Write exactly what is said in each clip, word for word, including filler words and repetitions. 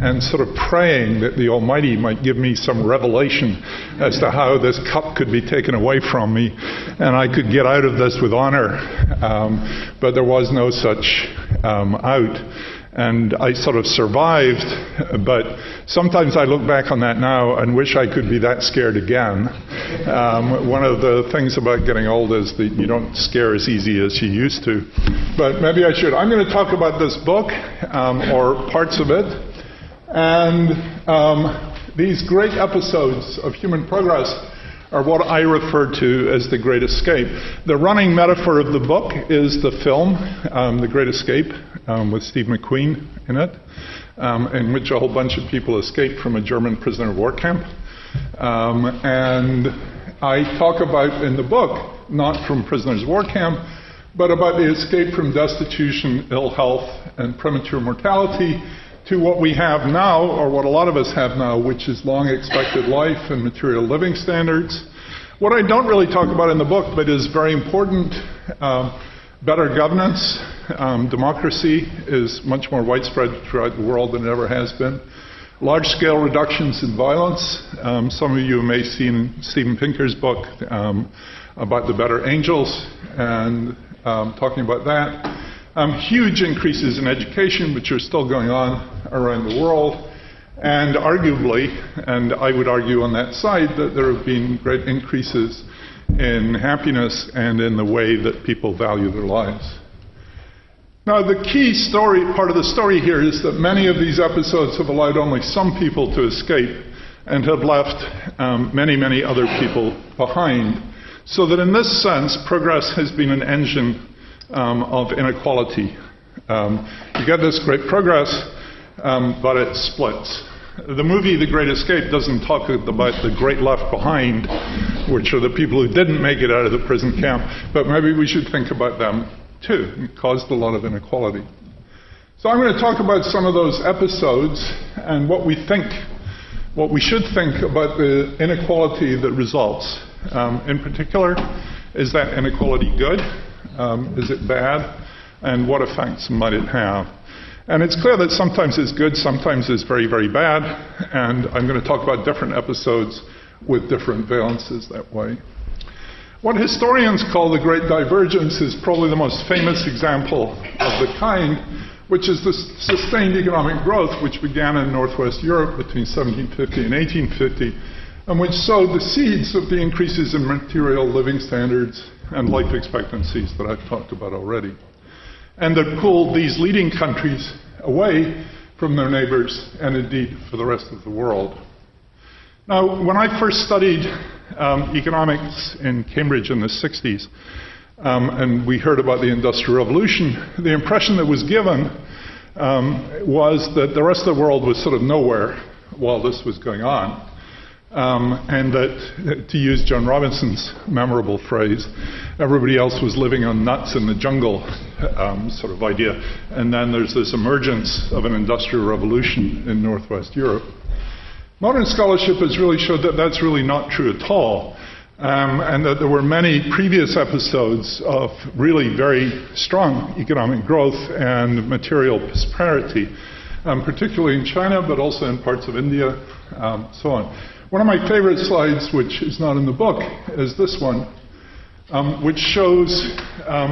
and sort of praying that the Almighty might give me some revelation as to how this cup could be taken away from me and I could get out of this with honor. Um, but there was no such um, out. And I sort of survived, but sometimes I look back on that now and wish I could be that scared again. Um, one of the things about getting old is that you don't scare as easy as you used to. But maybe I should. I'm going to talk about this book, um, or parts of it, and um, these great episodes of human progress are what I refer to as the Great Escape. The running metaphor of the book is the film, um, The Great Escape, um, with Steve McQueen in it, um, in which a whole bunch of people escape from a German prisoner of war camp. Um, and I talk about, in the book, not from prisoners of war camp, but about the escape from destitution, ill health, and premature mortality, to what we have now, or what a lot of us have now, which is long expected life and material living standards. What I don't really talk about in the book, but is very important, um, better governance. Um, democracy is much more widespread throughout the world than it ever has been. Large-scale reductions in violence. Um, some of you may have seen Steven Pinker's book um, about the better angels, and um, talking about that. Um, huge increases in education, which are still going on around the world, and arguably, and I would argue on that side, that there have been great increases in happiness and in the way that people value their lives. Now, the key story, part of the story here, is that many of these episodes have allowed only some people to escape and have left um, many, many other people behind, so that in this sense, progress has been an engine Um, of inequality. Um, you get this great progress, um, but it splits. The movie The Great Escape doesn't talk about the great left behind, which are the people who didn't make it out of the prison camp, but maybe we should think about them too. It caused a lot of inequality. So I'm going to talk about some of those episodes and what we think, what we should think about the inequality that results. Um, in particular, is that inequality good? Um, is it bad? And what effects might it have? And it's clear that sometimes it's good, sometimes it's very, very bad, and I'm going to talk about different episodes with different valences that way. What historians call the Great Divergence is probably the most famous example of the kind, which is the sustained economic growth which began in Northwest Europe between seventeen fifty and eighteen fifty, and which sowed the seeds of the increases in material living standards and life expectancies that I've talked about already, and that pulled these leading countries away from their neighbors and indeed for the rest of the world. Now, when I first studied um, economics in Cambridge in the sixties, um, and we heard about the Industrial Revolution, the impression that was given um, was that the rest of the world was sort of nowhere while this was going on. Um, and that, to use John Robinson's memorable phrase, everybody else was living on nuts in the jungle um, sort of idea. And then there's this emergence of an industrial revolution in Northwest Europe. Modern scholarship has really showed that that's really not true at all, um, and that there were many previous episodes of really very strong economic growth and material prosperity, um, particularly in China, but also in parts of India, um, so on. One of my favorite slides, which is not in the book, is this one, um, which shows um,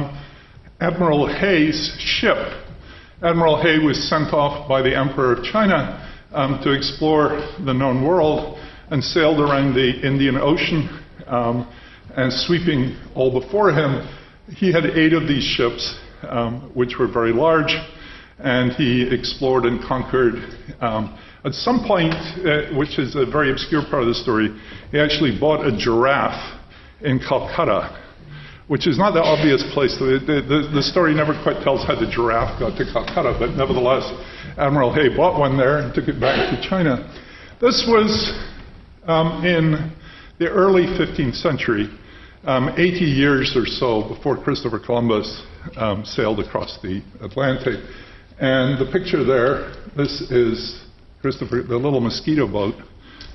Admiral Hay's ship. Admiral Hay was sent off by the Emperor of China um, to explore the known world and sailed around the Indian Ocean um, and sweeping all before him. He had eight of these ships, um, which were very large, and he explored and conquered. Um, At some point, uh, which is a very obscure part of the story, he actually bought a giraffe in Calcutta, which is not the obvious place. The, the, the story never quite tells how the giraffe got to Calcutta, but nevertheless, Admiral Hay bought one there and took it back to China. This was um, in the early fifteenth century, um, eighty years or so before Christopher Columbus um, sailed across the Atlantic. And the picture there, this is Christopher, the little mosquito boat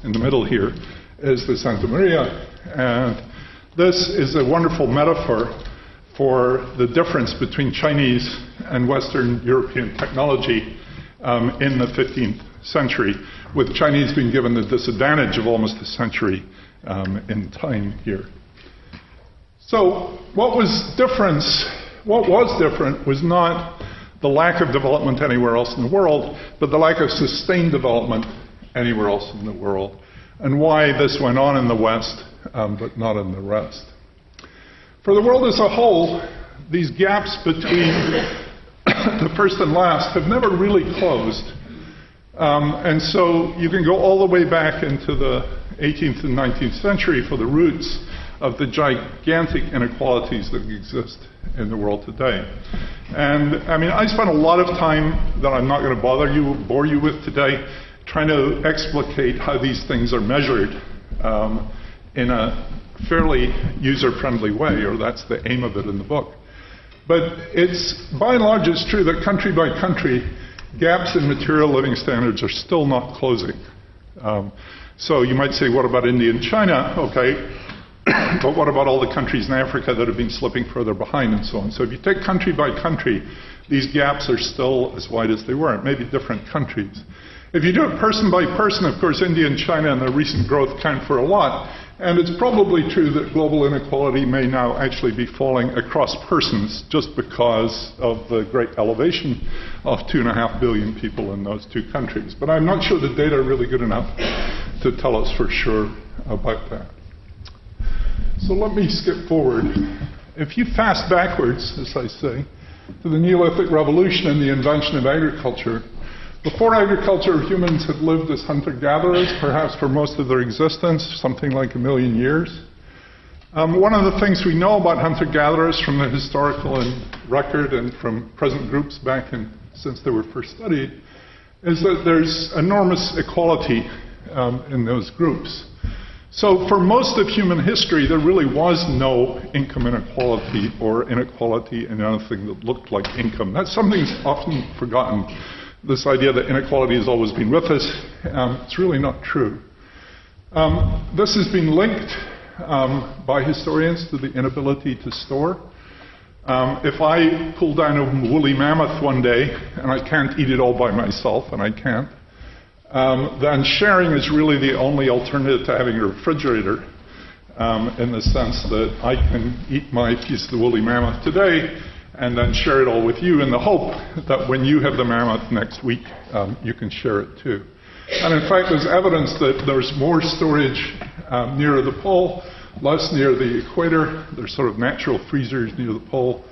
in the middle here is the Santa Maria, and this is a wonderful metaphor for the difference between Chinese and Western European technology um, in the fifteenth century, with Chinese being given the disadvantage of almost a century um, in time here. So what was different, what was different was not the lack of development anywhere else in the world, but the lack of sustained development anywhere else in the world, and why this went on in the West um, but not in the rest. For the world as a whole, these gaps between the first and last have never really closed. Um, and so you can go all the way back into the eighteenth and nineteenth century for the roots of the gigantic inequalities that exist in the world today. And I mean, I spent a lot of time that I'm not going to bother you, bore you with today, trying to explicate how these things are measured um, in a fairly user-friendly way, or that's the aim of it in the book. But it's, by and large, it's true that country by country, gaps in material living standards are still not closing. Um, so you might say, what about India and China? Okay. But what about all the countries in Africa that have been slipping further behind and so on? So if you take country by country, these gaps are still as wide as they were. It may be different countries. If you do it person by person, of course, India and China and their recent growth count for a lot. And it's probably true that global inequality may now actually be falling across persons just because of the great elevation of two and a half billion people in those two countries. But I'm not sure the data are really good enough to tell us for sure about that. So let me skip forward. If you fast backwards, as I say, to the Neolithic Revolution and the invention of agriculture, before agriculture, humans had lived as hunter-gatherers, perhaps for most of their existence, something like a million years. Um, one of the things we know about hunter-gatherers from the historical and record and from present groups back in, since they were first studied, is that there's enormous equality um, in those groups. So for most of human history, there really was no income inequality or inequality in anything that looked like income. That's something that's often forgotten. This idea that inequality has always been with us, um, it's really not true. Um, this has been linked um, by historians to the inability to store. Um, if I pull down a woolly mammoth one day, and I can't eat it all by myself, and I can't, um, then sharing is really the only alternative to having a refrigerator, um, in the sense that I can eat my piece of the woolly mammoth today, and then share it all with you in the hope that when you have the mammoth next week, um, you can share it too. And in fact, there's evidence that there's more storage um, nearer the pole, less near the equator. There's sort of natural freezers near the pole.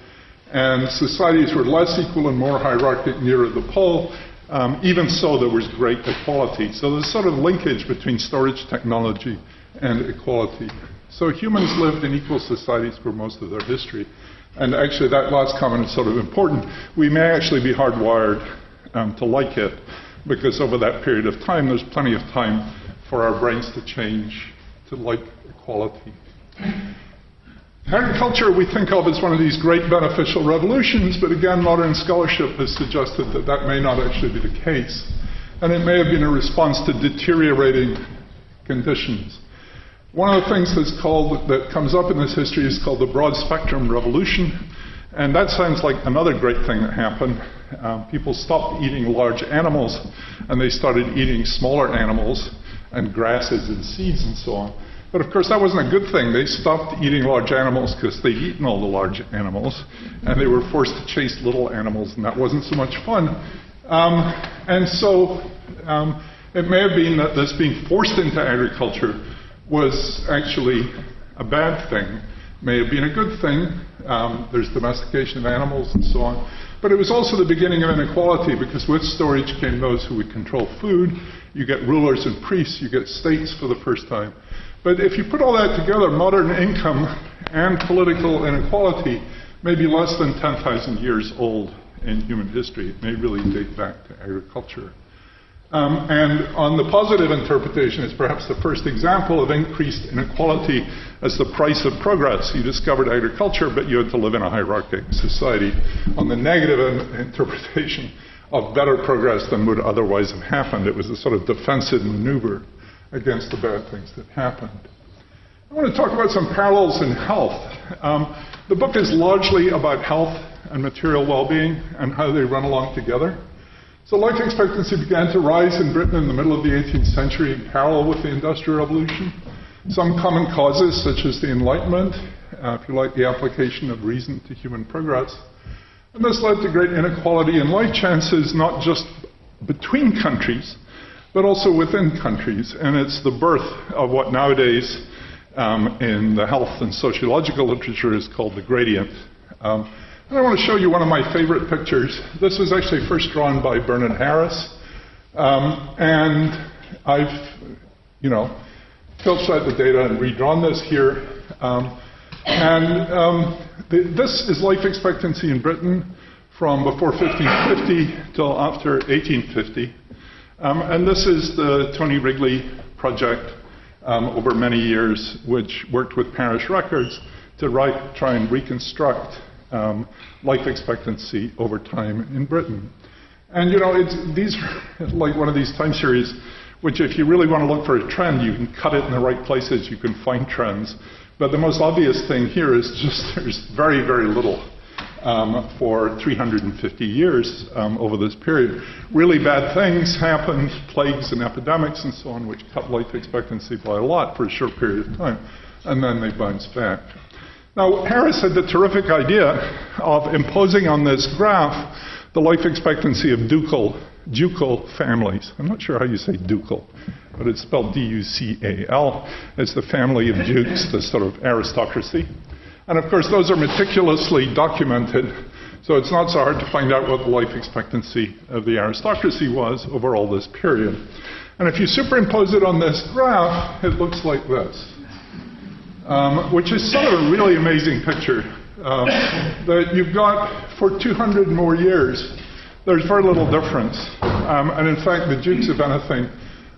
And societies were less equal and more hierarchical nearer the pole. Um, even so, there was great equality. So there's sort of linkage between storage technology and equality. So humans lived in equal societies for most of their history. And actually, that last comment is sort of important. We may actually be hardwired um, to like it, because over that period of time, there's plenty of time for our brains to change to like equality. Agriculture we think of as one of these great beneficial revolutions, but again, modern scholarship has suggested that that may not actually be the case. And it may have been a response to deteriorating conditions. One of the things that's called, that comes up in this history is called the broad spectrum revolution. And that sounds like another great thing that happened. Um, people stopped eating large animals, and they started eating smaller animals and grasses and seeds and so on. But of course, that wasn't a good thing. They stopped eating large animals because they'd eaten all the large animals, and they were forced to chase little animals, and that wasn't so much fun. Um, and so um, it may have been that this being forced into agriculture was actually a bad thing, may have been a good thing. Um, there's domestication of animals and so on. But it was also the beginning of inequality, because with storage came those who would control food. You get rulers and priests, you get states for the first time. But if you put all that together, modern income and political inequality may be less than ten thousand years old in human history. It may really date back to agriculture. Um, and on the positive interpretation, it's perhaps the first example of increased inequality as the price of progress. You discovered agriculture, but you had to live in a hierarchical society. On the negative interpretation of better progress than would otherwise have happened, it was a sort of defensive maneuver against the bad things that happened. I want to talk about some parallels in health. Um, the book is largely about health and material well-being and how they run along together. So life expectancy began to rise in Britain in the middle of the eighteenth century in parallel with the Industrial Revolution. Some common causes, such as the Enlightenment, uh, if you like, the application of reason to human progress. And this led to great inequality in life chances, not just between countries, but also within countries. And it's the birth of what nowadays um, in the health and sociological literature is called the gradient. Um, and I want to show you one of my favorite pictures. This was actually first drawn by Bernard Harris. Um, and I've, you know, filtered out the data and redrawn this here. Um, and um, the, this is life expectancy in Britain from before fifteen fifty till after eighteen fifty. Um, and this is the Tony Wrigley project um, over many years, which worked with parish records to write, try and reconstruct um, life expectancy over time in Britain. And you know, it's, these are like one of these time series, which if you really want to look for a trend, you can cut it in the right places, you can find trends. But the most obvious thing here is just there's very, very little. Um, for three hundred fifty years um, over this period. Really bad things happened, plagues and epidemics and so on, which cut life expectancy by a lot for a short period of time, and then they bounced back. Now, Harris had the terrific idea of imposing on this graph the life expectancy of ducal, ducal families. I'm not sure how you say ducal, but it's spelled D U C A L. It's the family of dukes, the sort of aristocracy. And of course, those are meticulously documented, so it's not so hard to find out what the life expectancy of the aristocracy was over all this period. And if you superimpose it on this graph, it looks like this, um, which is sort of a really amazing picture. Um, that you've got, for two hundred more years, there's very little difference. Um, and in fact, the dukes, if anything,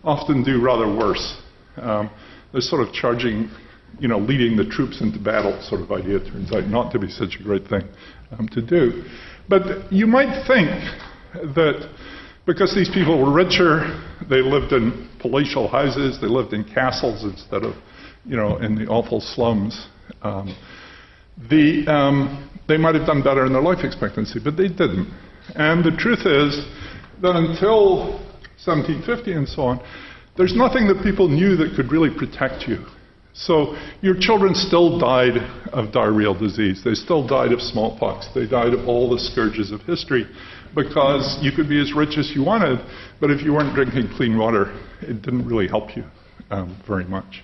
often do rather worse. Um, they're sort of charging, you know, leading the troops into battle sort of idea turns out not to be such a great thing um, to do. But you might think that because these people were richer, they lived in palatial houses, they lived in castles instead of, you know, in the awful slums, um, the, um, they might have done better in their life expectancy, but they didn't. And the truth is that until seventeen fifty and so on, there's nothing that people knew that could really protect you. So your children still died of diarrheal disease. They still died of smallpox. They died of all the scourges of history because you could be as rich as you wanted, but if you weren't drinking clean water, it didn't really help you um, very much.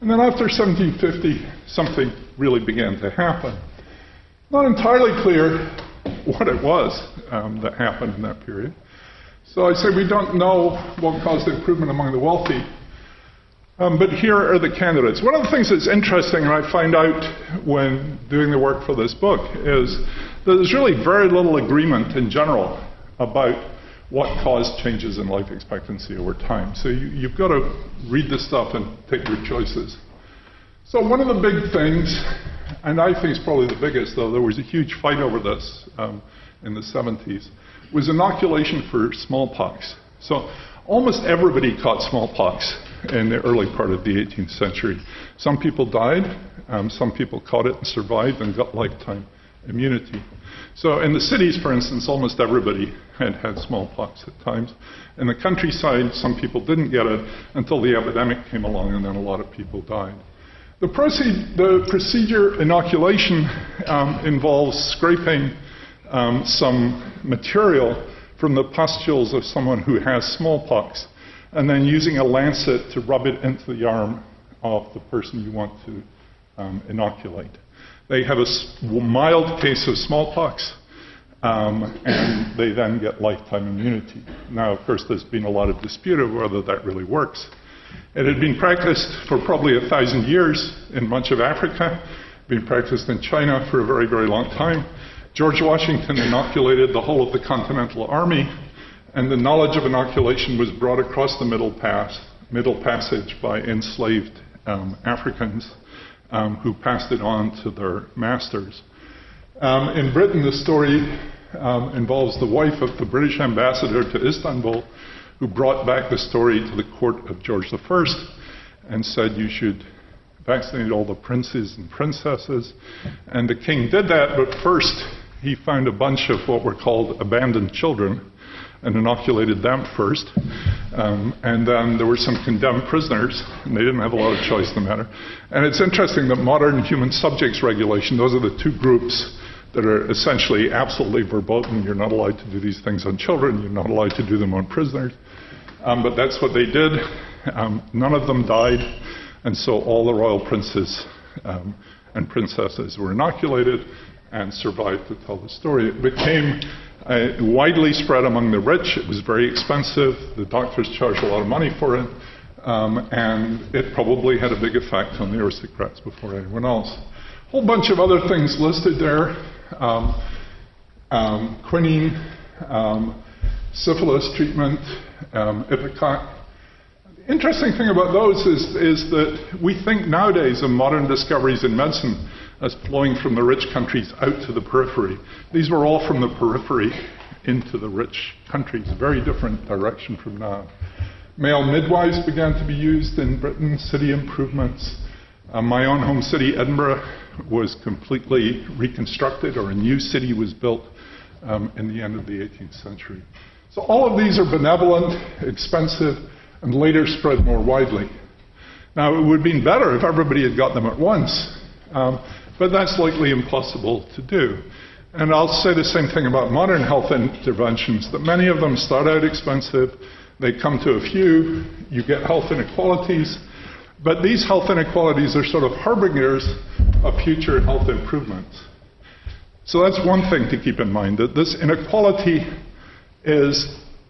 And then after seventeen fifty, something really began to happen. Not entirely clear what it was um, that happened in that period. So I say we don't know what caused the improvement among the wealthy. Um, but here are the candidates. One of the things that's interesting, and I find out when doing the work for this book, is that there's really very little agreement in general about what caused changes in life expectancy over time. So you, you've got to read this stuff and take your choices. So one of the big things, and I think it's probably the biggest, though there was a huge fight over this um, in the seventies, was inoculation for smallpox. So almost everybody caught smallpox in the early part of the eighteenth century. Some people died, um, some people caught it and survived and got lifetime immunity. So in the cities, for instance, almost everybody had had smallpox at times. In the countryside, some people didn't get it until the epidemic came along and then a lot of people died. The, proce the procedure inoculation um, involves scraping um, some material from the pustules of someone who has smallpox, and then using a lancet to rub it into the arm of the person you want to um, inoculate. They have a mild case of smallpox, um, and they then get lifetime immunity. Now, of course, there's been a lot of dispute over whether that really works. It had been practiced for probably a thousand years in much of Africa, been practiced in China for a very, very long time. George Washington inoculated the whole of the Continental Army, and the knowledge of inoculation was brought across the Middle, Pass, Middle Passage by enslaved um, Africans um, who passed it on to their masters. Um, in Britain, the story um, involves the wife of the British ambassador to Istanbul, who brought back the story to the court of George the First and said you should vaccinate all the princes and princesses. And the king did that, but first he found a bunch of what were called abandoned children and inoculated them first. Um, and then there were some condemned prisoners, and they didn't have a lot of choice in the matter. And it's interesting that modern human subjects regulation, those are the two groups that are essentially absolutely verboten. You're not allowed to do these things on children. You're not allowed to do them on prisoners. Um, but that's what they did. Um, none of them died, and so all the royal princes um, and princesses were inoculated and survived to tell the story. It became uh, widely spread among the rich. It was very expensive. The doctors charged a lot of money for it, um, and it probably had a big effect on the aristocrats before anyone else. A whole bunch of other things listed there. Um, um, quinine, um, syphilis treatment, um, ipecac. The interesting thing about those is, is that we think nowadays of modern discoveries in medicine as flowing from the rich countries out to the periphery. These were all from the periphery into the rich countries, a very different direction from now. Male midwives began to be used in Britain, city improvements. Uh, my own home city, Edinburgh, was completely reconstructed, or a new city was built um, in the end of the eighteenth century. So all of these are benevolent, expensive, and later spread more widely. Now, it would have been better if everybody had got them at once. Um, But that's likely impossible to do. And I'll say the same thing about modern health interventions, that many of them start out expensive, they come to a few, you get health inequalities, but these health inequalities are sort of harbingers of future health improvements. So that's one thing to keep in mind, that this inequality is,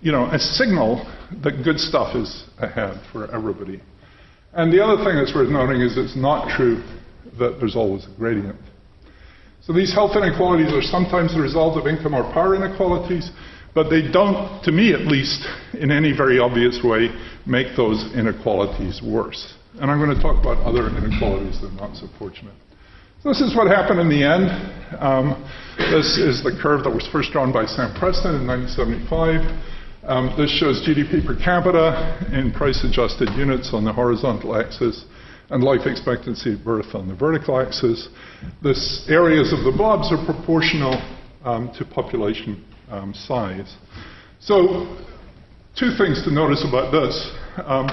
you know, a signal that good stuff is ahead for everybody. And the other thing that's worth noting is it's not true that there's always a gradient. So these health inequalities are sometimes the result of income or power inequalities, but they don't, to me at least, in any very obvious way, make those inequalities worse. And I'm going to talk about other inequalities that are not so fortunate. So this is what happened in the end. Um, this is the curve that was first drawn by Sam Preston in nineteen seventy-five. Um, this shows G D P per capita in price-adjusted units on the horizontal axis, and life expectancy at birth on the vertical axis. The areas of the blobs are proportional um, to population um, size. So two things to notice about this. Um,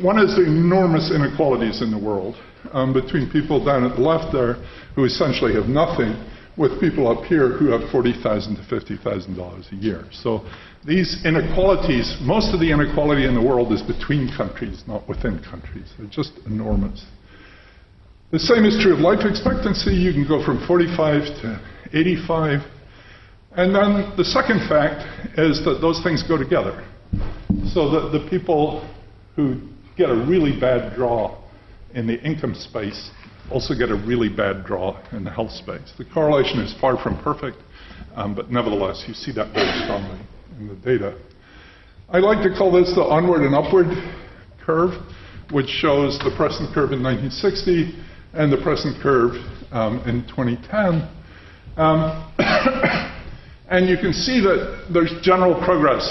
one is the enormous inequalities in the world um, between people down at the left there who essentially have nothing, with people up here who have forty thousand to fifty thousand dollars a year. So these inequalities, most of the inequality in the world is between countries, not within countries. They're just enormous. The same is true of life expectancy. You can go from forty-five to eighty-five. And then the second fact is that those things go together. So that the people who get a really bad draw in the income space also get a really bad draw in the health space. The correlation is far from perfect, um, but nevertheless, you see that very strongly in the data. I like to call this the onward and upward curve, which shows the Preston curve in nineteen sixty and the Preston curve um, in twenty ten. Um, and you can see that there's general progress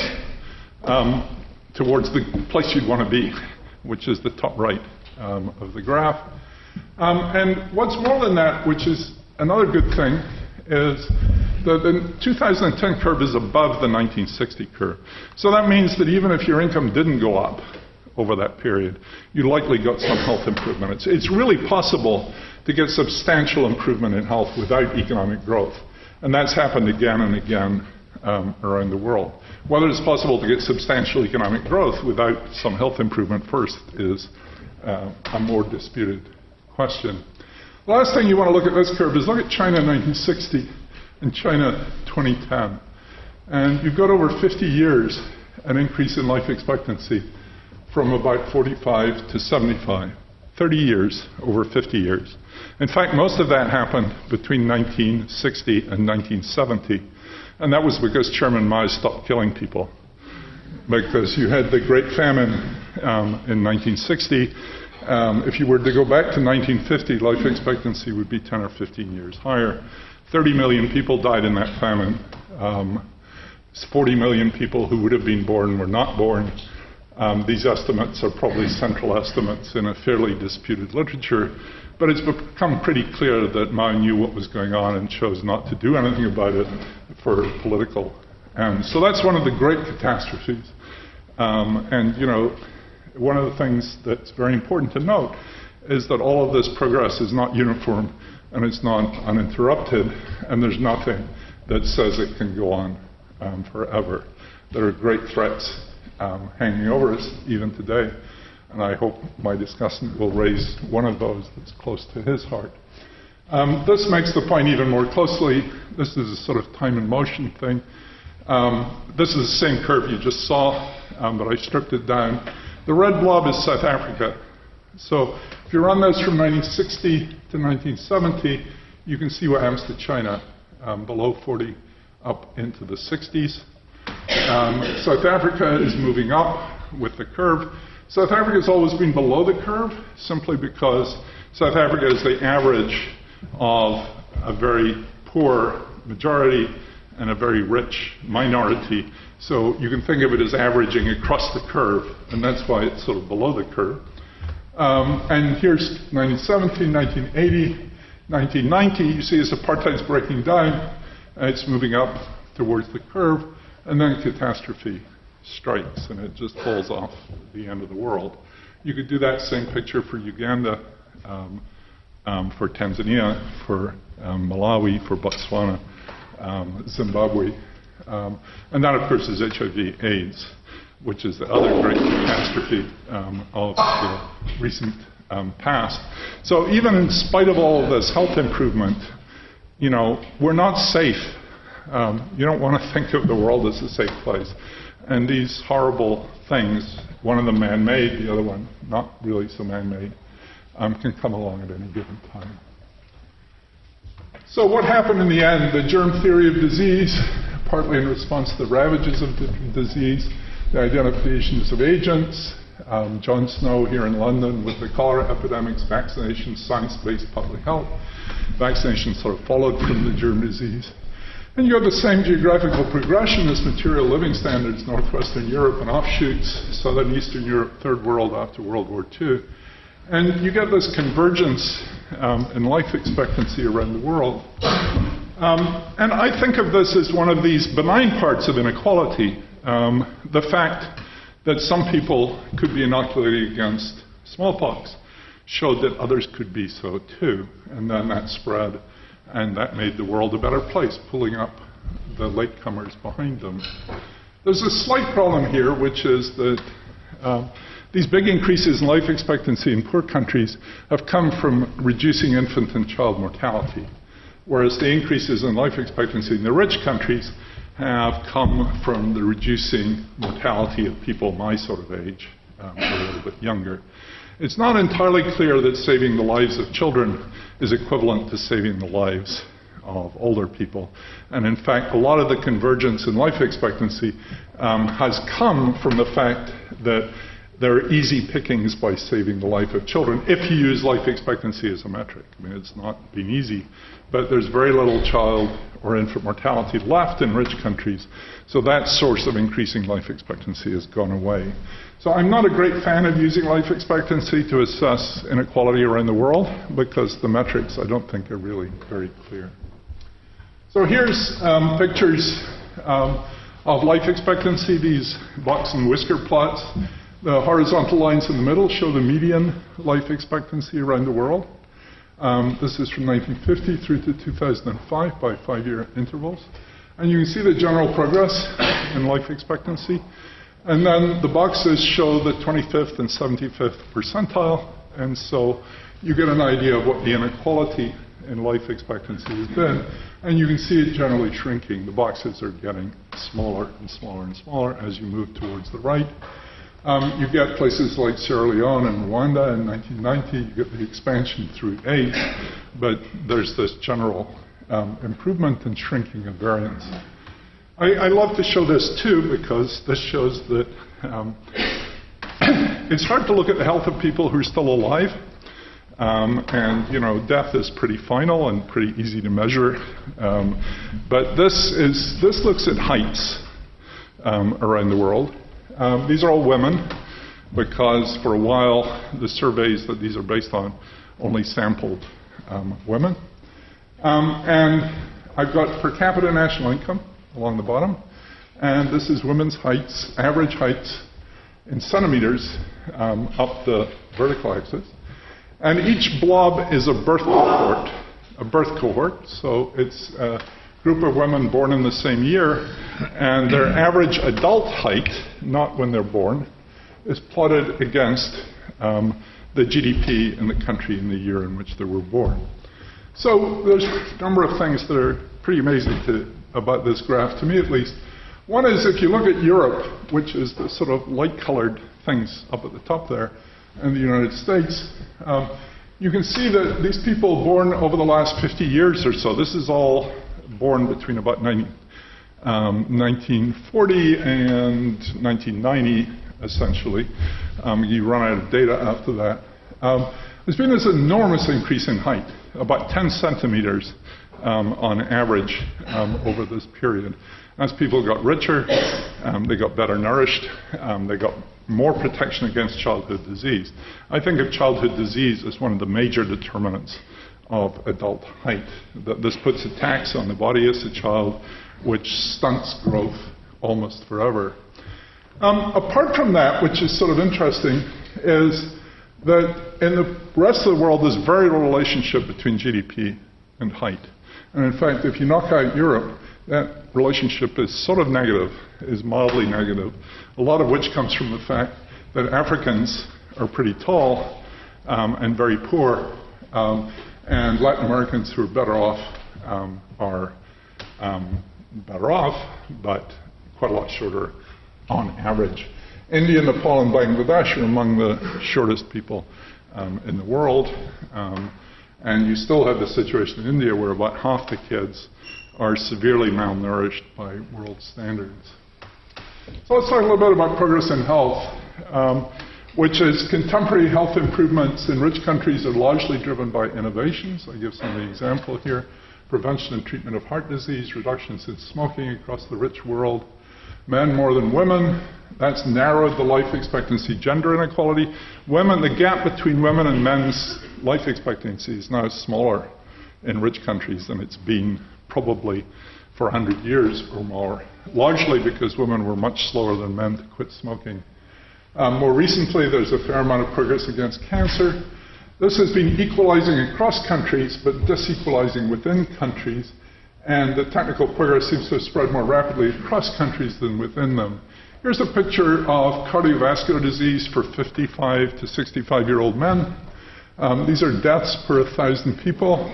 um, towards the place you'd want to be, which is the top right um, of the graph. Um, and what's more than that, which is another good thing, is that the two thousand ten curve is above the nineteen sixty curve. So that means that even if your income didn't go up over that period, you likely got some health improvement. It's, it's really possible to get substantial improvement in health without economic growth. And that's happened again and again um, around the world. Whether it's possible to get substantial economic growth without some health improvement first is uh, a more disputed question. The last thing you want to look at this curve is look at China in nineteen sixty and China twenty ten. And you've got over fifty years an increase in life expectancy from about forty-five to seventy-five. thirty years over fifty years. In fact, most of that happened between nineteen sixty and nineteen seventy. And that was because Chairman Mao stopped killing people. Because you had the Great Famine um, in nineteen sixty. Um, if you were to go back to nineteen fifty, life expectancy would be ten or fifteen years higher. thirty million people died in that famine. Um, forty million people who would have been born were not born. Um, these estimates are probably central estimates in a fairly disputed literature, but it's become pretty clear that Mao knew what was going on and chose not to do anything about it for political Um, so that's one of the great catastrophes. Um, and, you know, one of the things that's very important to note is that all of this progress is not uniform and it's not uninterrupted, and there's nothing that says it can go on um, forever. There are great threats um, hanging over us even today, and I hope my discussant will raise one of those that's close to his heart. Um, this makes the point even more closely. This is a sort of time and motion thing. Um, this is the same curve you just saw, um, but I stripped it down. The red blob is South Africa. So if you run this from nineteen sixty to nineteen seventy, you can see what happens to China, um, below forty up into the sixties. Um, South Africa is moving up with the curve. South Africa has always been below the curve simply because South Africa is the average of a very poor majority and a very rich minority. So you can think of it as averaging across the curve, and that's why it's sort of below the curve. Um, and here's nineteen seventy, nineteen eighty, nineteen ninety. You see as apartheid's breaking down, and it's moving up towards the curve, and then catastrophe strikes, and it just falls off the end of the world. You could do that same picture for Uganda, um, um, for Tanzania, for um, Malawi, for Botswana, um, Zimbabwe. Um, and that, of course, is H I V AIDS. Which is the other great catastrophe um, of the recent um, past. So even in spite of all of this health improvement, you know, we're not safe. Um, you don't want to think of the world as a safe place. And these horrible things, one of them man-made, the other one not really so man-made, um, can come along at any given time. So what happened in the end? The germ theory of disease, partly in response to the ravages of disease, the identifications of agents, um, John Snow here in London with the cholera epidemics, vaccination, science-based public health. Vaccination sort of followed from the germ disease. And you have the same geographical progression as material living standards, Northwestern Europe and offshoots, Southern Eastern Europe, Third World after World War Two. And you get this convergence um, in life expectancy around the world. Um, and I think of this as one of these benign parts of inequality. Um, the fact that some people could be inoculated against smallpox showed that others could be so too, and then that spread, and that made the world a better place, pulling up the latecomers behind them. There's a slight problem here, which is that um, these big increases in life expectancy in poor countries have come from reducing infant and child mortality, whereas the increases in life expectancy in the rich countries have come from the reducing mortality of people my sort of age, um, a little bit younger. It's not entirely clear that saving the lives of children is equivalent to saving the lives of older people. And in fact, a lot of the convergence in life expectancy um, has come from the fact that there are easy pickings by saving the life of children if you use life expectancy as a metric. I mean, it's not been easy, but there's very little child or infant mortality left in rich countries, so that source of increasing life expectancy has gone away. So I'm not a great fan of using life expectancy to assess inequality around the world because the metrics, I don't think, are really very clear. So here's um, pictures um, of life expectancy, these box and whisker plots. The horizontal lines in the middle show the median life expectancy around the world. Um, this is from nineteen fifty through to two thousand five by five-year intervals. And you can see the general progress in life expectancy. And then the boxes show the twenty-fifth and seventy-fifth percentile. And so you get an idea of what the inequality in life expectancy has been. And you can see it generally shrinking. The boxes are getting smaller and smaller and smaller as you move towards the right. Um, you get places like Sierra Leone and Rwanda in nineteen ninety, you get the expansion through AIDS, but there's this general um, improvement and shrinking of variance. I, I love to show this too, because this shows that um, it's hard to look at the health of people who are still alive, um, and you know, death is pretty final and pretty easy to measure, um, but this, is, this looks at heights um, around the world. Um, these are all women, because for a while the surveys that these are based on only sampled um, women. Um, and I've got per capita national income along the bottom. And this is women's heights, average heights in centimeters um, up the vertical axis. And each blob is a birth cohort, a birth cohort. So it's a group of women born in the same year, and their average adult height, not when they're born, is plotted against um, the G D P in the country in the year in which they were born. So there's a number of things that are pretty amazing to, about this graph, to me at least. One is, if you look at Europe, which is the sort of light-colored things up at the top there, and the United States, um, you can see that these people born over the last fifty years or so, this is all born between about nineteen forty and nineteen ninety, essentially. Um, you run out of data after that. Um, there's been this enormous increase in height, about ten centimeters um, on average um, over this period. As people got richer, um, they got better nourished, um, they got more protection against childhood disease. I think of childhood disease as one of the major determinants of adult height. That this puts a tax on the body as a child, which stunts growth almost forever. Um, apart from that, which is sort of interesting, is that in the rest of the world there's very little relationship between G D P and height. And in fact, if you knock out Europe, that relationship is sort of negative, is mildly negative, a lot of which comes from the fact that Africans are pretty tall um, and very poor, um, and Latin Americans who are better off um, are um, better off, but quite a lot shorter on average. India, Nepal, and Bangladesh are among the shortest people um, in the world, um, and you still have the situation in India where about half the kids are severely malnourished by world standards. So let's talk a little bit about progress in health, um, which is contemporary health improvements in rich countries are largely driven by innovations. I give some of the example here. Prevention and treatment of heart disease, reductions in smoking across the rich world. Men more than women, that's narrowed the life expectancy gender inequality. Women, the gap between women and men's life expectancy is now smaller in rich countries than it's been probably for one hundred years or more, largely because women were much slower than men to quit smoking. Um, more recently, there's a fair amount of progress against cancer. This has been equalizing across countries, but disequalizing within countries, and the technical progress seems to have spread more rapidly across countries than within them. Here's a picture of cardiovascular disease for fifty-five to sixty-five-year-old men. Um, these are deaths per one thousand people.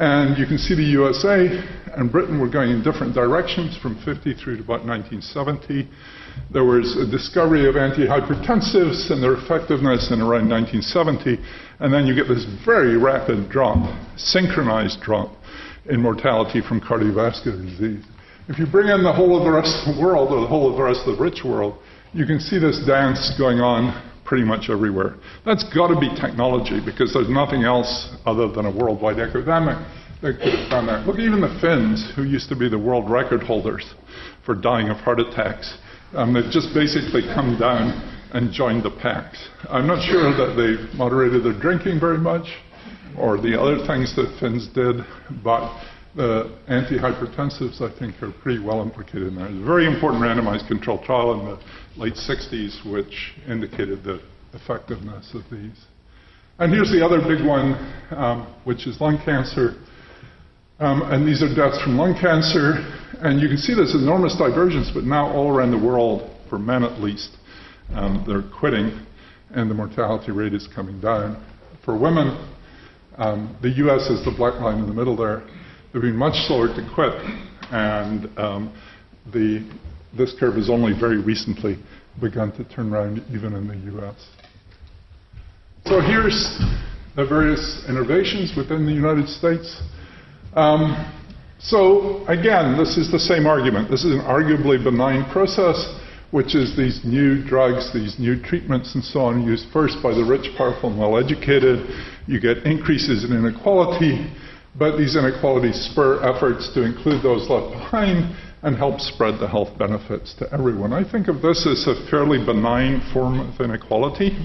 And you can see the U S A and Britain were going in different directions from fifty through to about nineteen seventy. There was a discovery of antihypertensives and their effectiveness in around nineteen seventy. And then you get this very rapid drop, synchronized drop in mortality from cardiovascular disease. If you bring in the whole of the rest of the world or the whole of the rest of the rich world, you can see this dance going on pretty much everywhere. That's got to be technology, because there's nothing else other than a worldwide academic that could have done that. Look, even the Finns, who used to be the world record holders for dying of heart attacks, um, they've just basically come down and joined the pack. I'm not sure that they've moderated their drinking very much or the other things that Finns did, but the antihypertensives, I think, are pretty well implicated in that. It's a very important randomized controlled trial in the late sixties, which indicated the effectiveness of these. And here's the other big one, um, which is lung cancer. Um, and these are deaths from lung cancer. And you can see this enormous divergence, but now all around the world, for men at least, um, they're quitting, and the mortality rate is coming down. For women, um, the U S is the black line in the middle there. They've been much slower to quit, and um, the, this curve has only very recently begun to turn around, even in the U S. So here's the various innovations within the United States. Um, so again, this is the same argument. This is an arguably benign process, which is these new drugs, these new treatments and so on, used first by the rich, powerful, and well-educated. You get increases in inequality. But these inequalities spur efforts to include those left behind and help spread the health benefits to everyone. I think of this as a fairly benign form of inequality.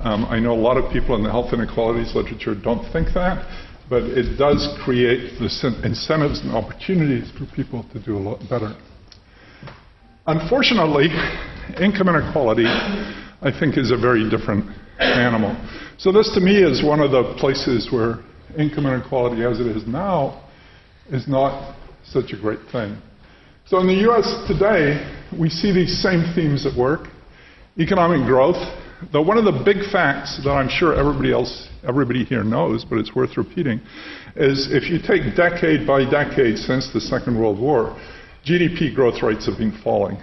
Um, I know a lot of people in the health inequalities literature don't think that, but it does create the incentives and opportunities for people to do a lot better. Unfortunately, income inequality, I think, is a very different animal. So this, to me, is one of the places where income inequality, as it is now, is not such a great thing. So in the U S today, we see these same themes at work. Economic growth, though one of the big facts that I'm sure everybody else, everybody here knows, but it's worth repeating, is if you take decade by decade since the Second World War, G D P growth rates have been falling.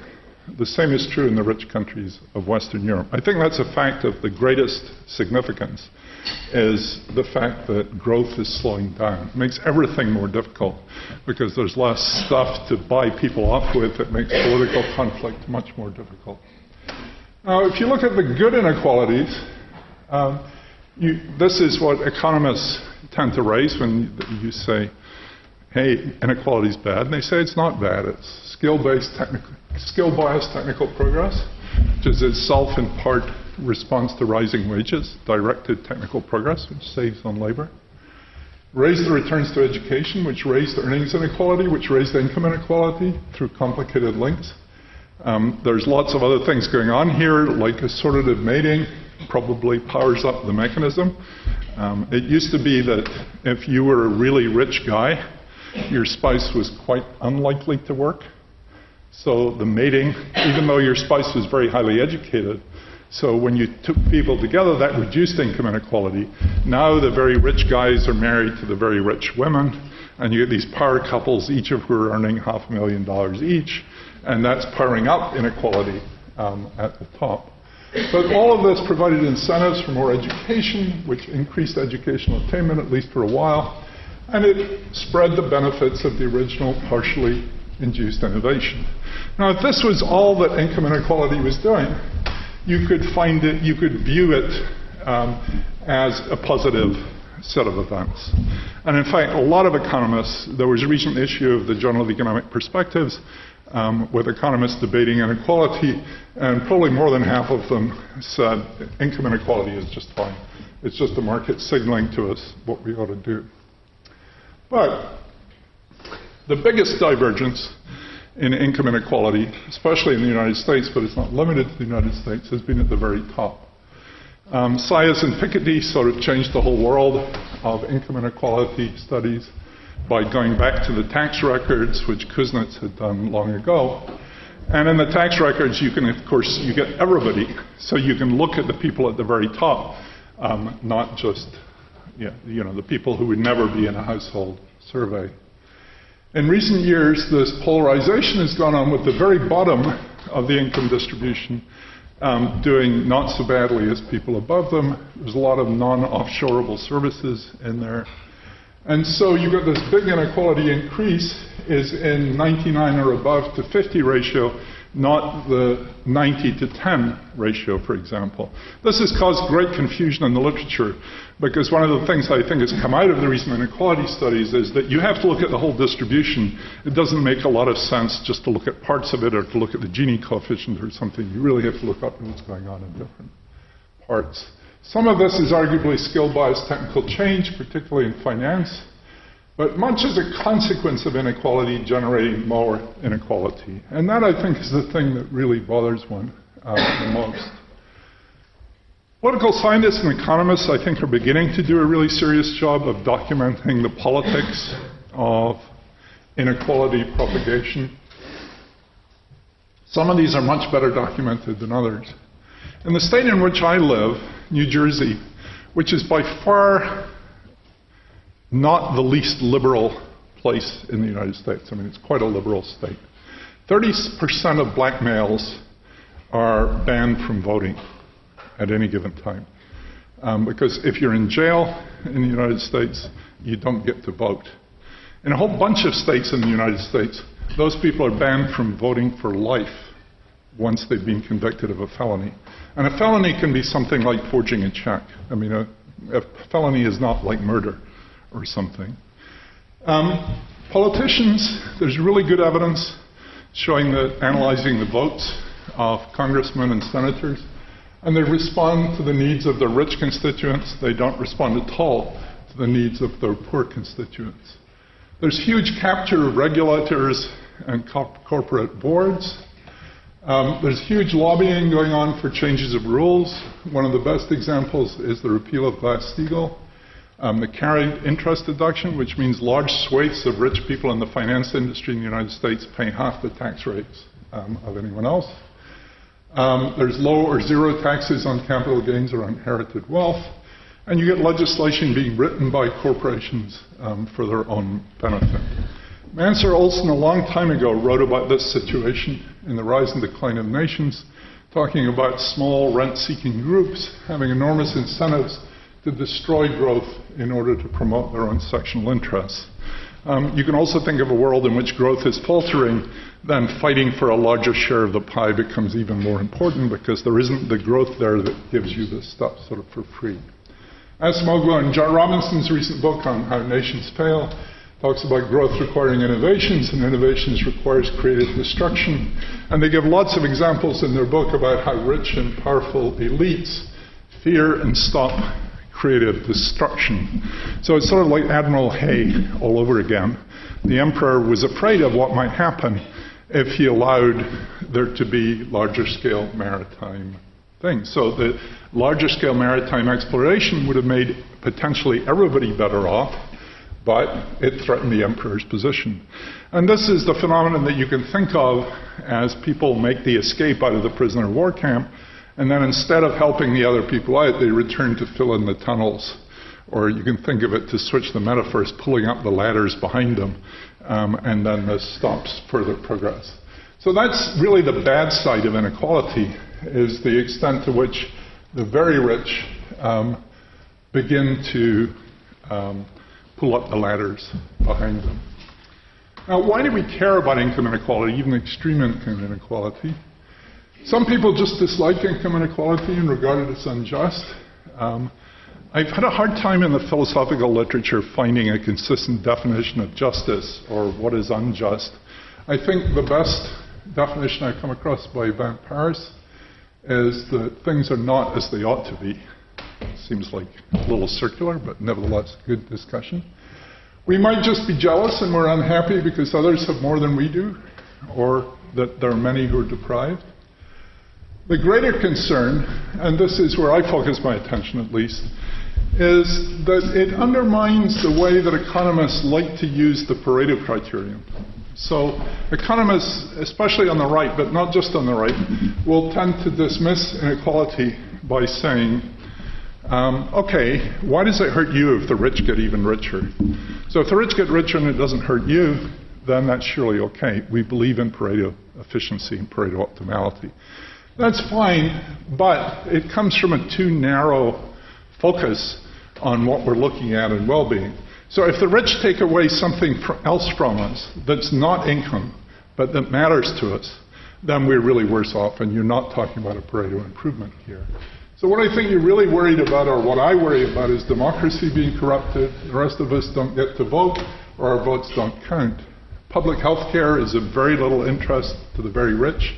The same is true in the rich countries of Western Europe. I think that's a fact of the greatest significance, is the fact that growth is slowing down. It makes everything more difficult because there's less stuff to buy people off with. It makes political conflict much more difficult. Now, if you look at the good inequalities, um, you, this is what economists tend to raise when you say, hey, inequality is bad. And they say it's not bad. It's skill-based technical, skill-biased technical progress, which is itself in part response to rising wages, directed technical progress, which saves on labor. Raised the returns to education, which raised earnings inequality, which raised income inequality through complicated links. Um, there's lots of other things going on here, like assortative mating probably powers up the mechanism. Um, it used to be that if you were a really rich guy, your spouse was quite unlikely to work. So the mating, even though your spouse was very highly educated, so when you took people together, that reduced income inequality. Now the very rich guys are married to the very rich women, and you get these power couples, each of who are earning half a million dollars each, and that's powering up inequality um, at the top. But all of this provided incentives for more education, which increased educational attainment, at least for a while, and it spread the benefits of the original partially induced innovation. Now, if this was all that income inequality was doing, you could find it, you could view it um, as a positive set of events. And in fact, a lot of economists, there was a recent issue of the Journal of Economic Perspectives um, with economists debating inequality, and probably more than half of them said income inequality is just fine. It's just the market signaling to us what we ought to do. But the biggest divergence in income inequality, especially in the United States, but it's not limited to the United States, has been at the very top. Um, Saez and Piketty sort of changed the whole world of income inequality studies by going back to the tax records, which Kuznets had done long ago. And in the tax records, you can, of course, you get everybody, so you can look at the people at the very top, um, not just you know, the people who would never be in a household survey. In recent years, this polarization has gone on with the very bottom of the income distribution um, doing not so badly as people above them. There's a lot of non-offshoreable services in there. And so you've got this big inequality increase is in ninety-nine or above to fifty ratio, not the ninety to ten ratio, for example. This has caused great confusion in the literature, because one of the things I think has come out of the recent inequality studies is that you have to look at the whole distribution. It doesn't make a lot of sense just to look at parts of it or to look at the Gini coefficient or something. You really have to look up what's going on in different parts. Some of this is arguably skill-biased technical change, particularly in finance, but much is a consequence of inequality generating more inequality. And that, I think, is the thing that really bothers one uh, the most. Political scientists and economists, I think, are beginning to do a really serious job of documenting the politics of inequality propagation. Some of these are much better documented than others. In the state in which I live, New Jersey, which is by far not the least liberal place in the United States. I mean, it's quite a liberal state. thirty percent of black males are banned from voting at any given time. Um, because if you're in jail in the United States, you don't get to vote. In a whole bunch of states in the United States, those people are banned from voting for life once they've been convicted of a felony. And a felony can be something like forging a check. I mean, a, a felony is not like murder or something. Um, politicians, there's really good evidence showing that analyzing the votes of congressmen and senators, and they respond to the needs of their rich constituents. They don't respond at all to the needs of their poor constituents. There's huge capture of regulators and co- corporate boards. Um, there's huge lobbying going on for changes of rules. One of the best examples is the repeal of Glass-Steagall, um, the carried interest deduction, which means large swathes of rich people in the finance industry in the United States pay half the tax rates um, of anyone else. Um, there's low or zero taxes on capital gains or inherited wealth. And you get legislation being written by corporations um, for their own benefit. Mancur Olson, a long time ago, wrote about this situation in The Rise and Decline of Nations, talking about small rent-seeking groups having enormous incentives to destroy growth in order to promote their own sectional interests. Um, you can also think of a world in which growth is faltering, then fighting for a larger share of the pie becomes even more important because there isn't the growth there that gives you this stuff sort of for free. Acemoglu and John Robinson's recent book on How Nations Fail talks about growth requiring innovations, and innovations requires creative destruction. And they give lots of examples in their book about how rich and powerful elites fear and stop creative destruction. So it's sort of like Admiral Hay all over again. The emperor was afraid of what might happen if he allowed there to be larger-scale maritime things. So the larger-scale maritime exploration would have made potentially everybody better off, but it threatened the emperor's position. And this is the phenomenon that you can think of as people make the escape out of the prisoner of war camp, and then instead of helping the other people out, they return to fill in the tunnels. Or you can think of it, to switch the metaphors, pulling up the ladders behind them, um, and then this stops further progress. So that's really the bad side of inequality, is the extent to which the very rich um, begin to um, pull up the ladders behind them. Now, why do we care about income inequality, even extreme income inequality? Some people just dislike income inequality and regard it as unjust. Um, I've had a hard time in the philosophical literature finding a consistent definition of justice or what is unjust. I think the best definition I've come across by Van Paris is that things are not as they ought to be. Seems like a little circular, but nevertheless, good discussion. We might just be jealous and we're unhappy because others have more than we do, or that there are many who are deprived. The greater concern, and this is where I focus my attention at least, is that it undermines the way that economists like to use the Pareto criterion. So economists, especially on the right, but not just on the right, will tend to dismiss inequality by saying, um, okay, why does it hurt you if the rich get even richer? So if the rich get richer and it doesn't hurt you, then that's surely okay. We believe in Pareto efficiency and Pareto optimality. That's fine, but it comes from a too narrow focus on what we're looking at in well-being. So if the rich take away something else from us that's not income, but that matters to us, then we're really worse off, and you're not talking about a Pareto improvement here. So what I think you're really worried about, or what I worry about, is democracy being corrupted, the rest of us don't get to vote, or our votes don't count. Public health care is of very little interest to the very rich.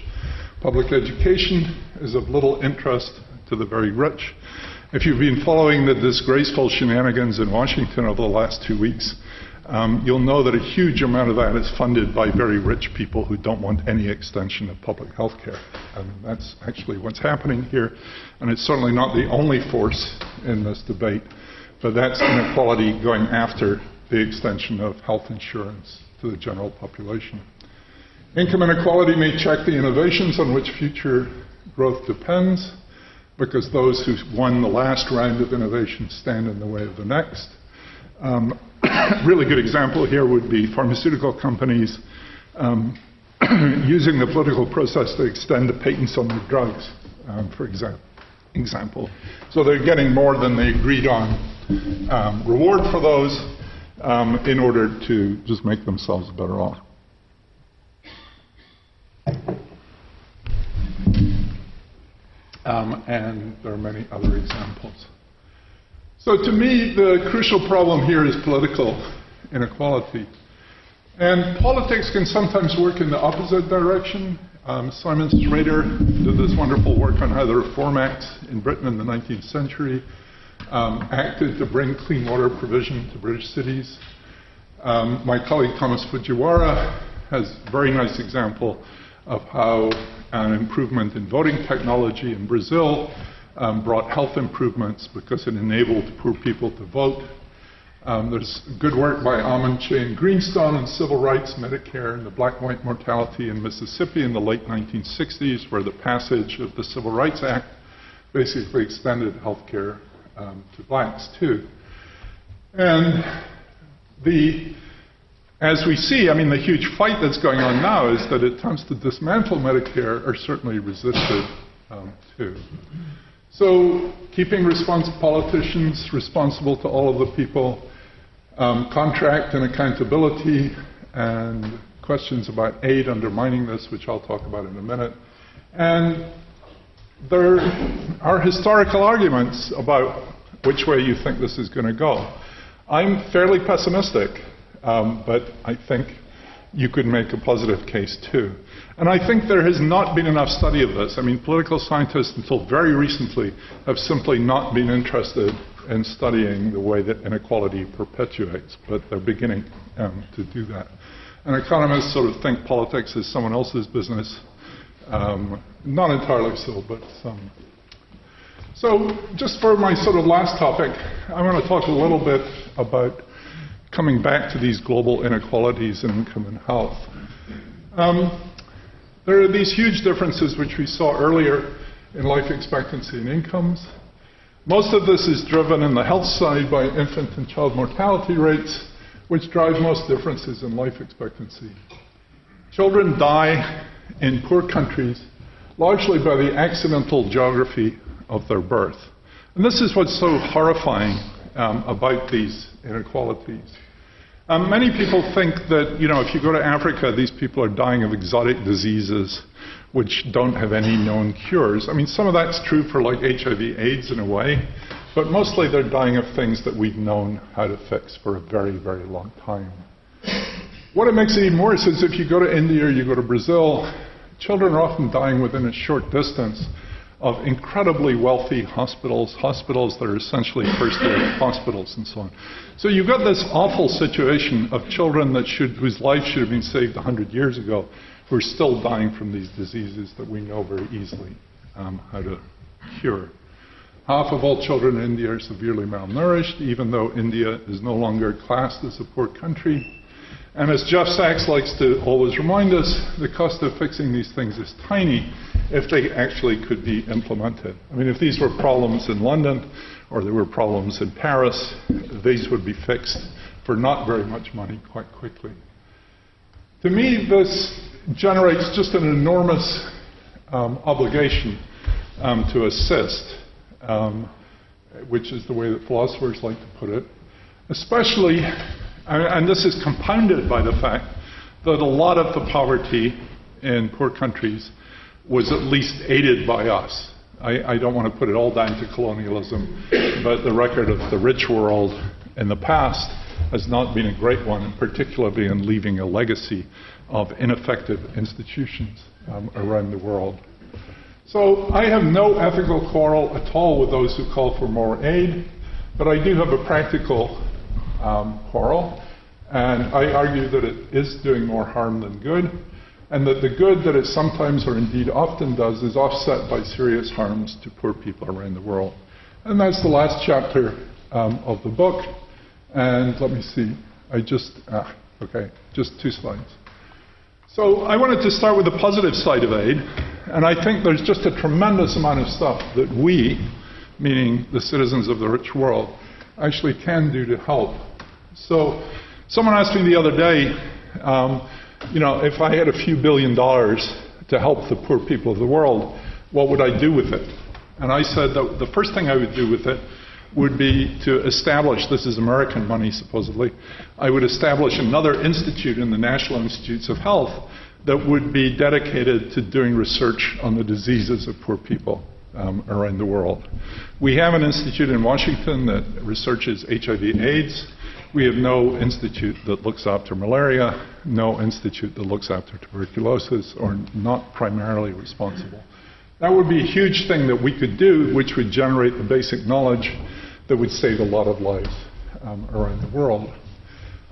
Public education is of little interest to the very rich. If you've been following the disgraceful shenanigans in Washington over the last two weeks, um, you'll know that a huge amount of that is funded by very rich people who don't want any extension of public health care. And that's actually what's happening here. And it's certainly not the only force in this debate, but that's inequality going after the extension of health insurance to the general population. Income inequality may check the innovations on which future growth depends, because those who won the last round of innovation stand in the way of the next. Um, really good example here would be pharmaceutical companies um, using the political process to extend the patents on their drugs, um, for exa- example. So they're getting more than they agreed on um, reward for those um, in order to just make themselves better off. Um, and there are many other examples. So to me, the crucial problem here is political inequality. And politics can sometimes work in the opposite direction. Um, Simon Schrader did this wonderful work on how the Reform Acts in Britain in the nineteenth century um, acted to bring clean water provision to British cities. Um, my colleague Thomas Fujiwara has a very nice example of how an improvement in voting technology in Brazil um, brought health improvements because it enabled poor people to vote. Um, there's good work by Amanche and Greenstone on civil rights, Medicare, and the black-white mortality in Mississippi in the late nineteen sixties, where the passage of the Civil Rights Act basically extended health care um, to blacks, too. And the, as we see, I mean, the huge fight that's going on now is that attempts to dismantle Medicare are certainly resisted, um, too. So keeping responsible politicians responsible to all of the people, Um, contract and accountability, and questions about aid undermining this, which I'll talk about in a minute. And there are historical arguments about which way you think this is going to go. I'm fairly pessimistic, um, but I think you could make a positive case too. And I think there has not been enough study of this. I mean, political scientists until very recently have simply not been interested and studying the way that inequality perpetuates, but they're beginning um, to do that. And economists sort of think politics is someone else's business. Um, not entirely so, but some. So just for my sort of last topic, I want to talk a little bit about coming back to these global inequalities in income and health. Um, there are these huge differences which we saw earlier in life expectancy and incomes. Most of this is driven in the health side by infant and child mortality rates, which drive most differences in life expectancy. Children die in poor countries largely by the accidental geography of their birth. And this is what's so horrifying um, about these inequalities. Um, many people think that, you know, if you go to Africa, these people are dying of exotic diseases which don't have any known cures. I mean, some of that's true for like H I V AIDS in a way, but mostly they're dying of things that we've known how to fix for a very, very long time. What it makes it even worse is if you go to India or you go to Brazil, children are often dying within a short distance of incredibly wealthy hospitals, hospitals that are essentially first-rate hospitals and so on. So you've got this awful situation of children that should, whose life should have been saved one hundred years ago, who are still dying from these diseases that we know very easily um, how to cure. Half of all children in India are severely malnourished, even though India is no longer classed as a poor country. And as Jeff Sachs likes to always remind us, the cost of fixing these things is tiny if they actually could be implemented. I mean, if these were problems in London or there were problems in Paris, these would be fixed for not very much money quite quickly. To me, this generates just an enormous um, obligation um, to assist, um, which is the way that philosophers like to put it, especially, and this is compounded by the fact that a lot of the poverty in poor countries was at least aided by us. I, I don't want to put it all down to colonialism, but the record of the rich world in the past has not been a great one, particularly in leaving a legacy of ineffective institutions um, around the world. So I have no ethical quarrel at all with those who call for more aid, but I do have a practical um, quarrel, and I argue that it is doing more harm than good, and that the good that it sometimes or indeed often does is offset by serious harms to poor people around the world. And that's the last chapter um, of the book. And let me see, I just, ah, okay, just two slides. So I wanted to start with the positive side of aid, and I think there's just a tremendous amount of stuff that we, meaning the citizens of the rich world, actually can do to help. So someone asked me the other day, um, you know, if I had a few billion dollars to help the poor people of the world, what would I do with it? And I said that the first thing I would do with it would be to establish, this is American money supposedly, I would establish another institute in the National Institutes of Health that would be dedicated to doing research on the diseases of poor people um, around the world. We have an institute in Washington that researches H I V AIDS. We have no institute that looks after malaria, no institute that looks after tuberculosis, or not primarily responsible. That would be a huge thing that we could do, which would generate the basic knowledge that would save a lot of lives um, around the world.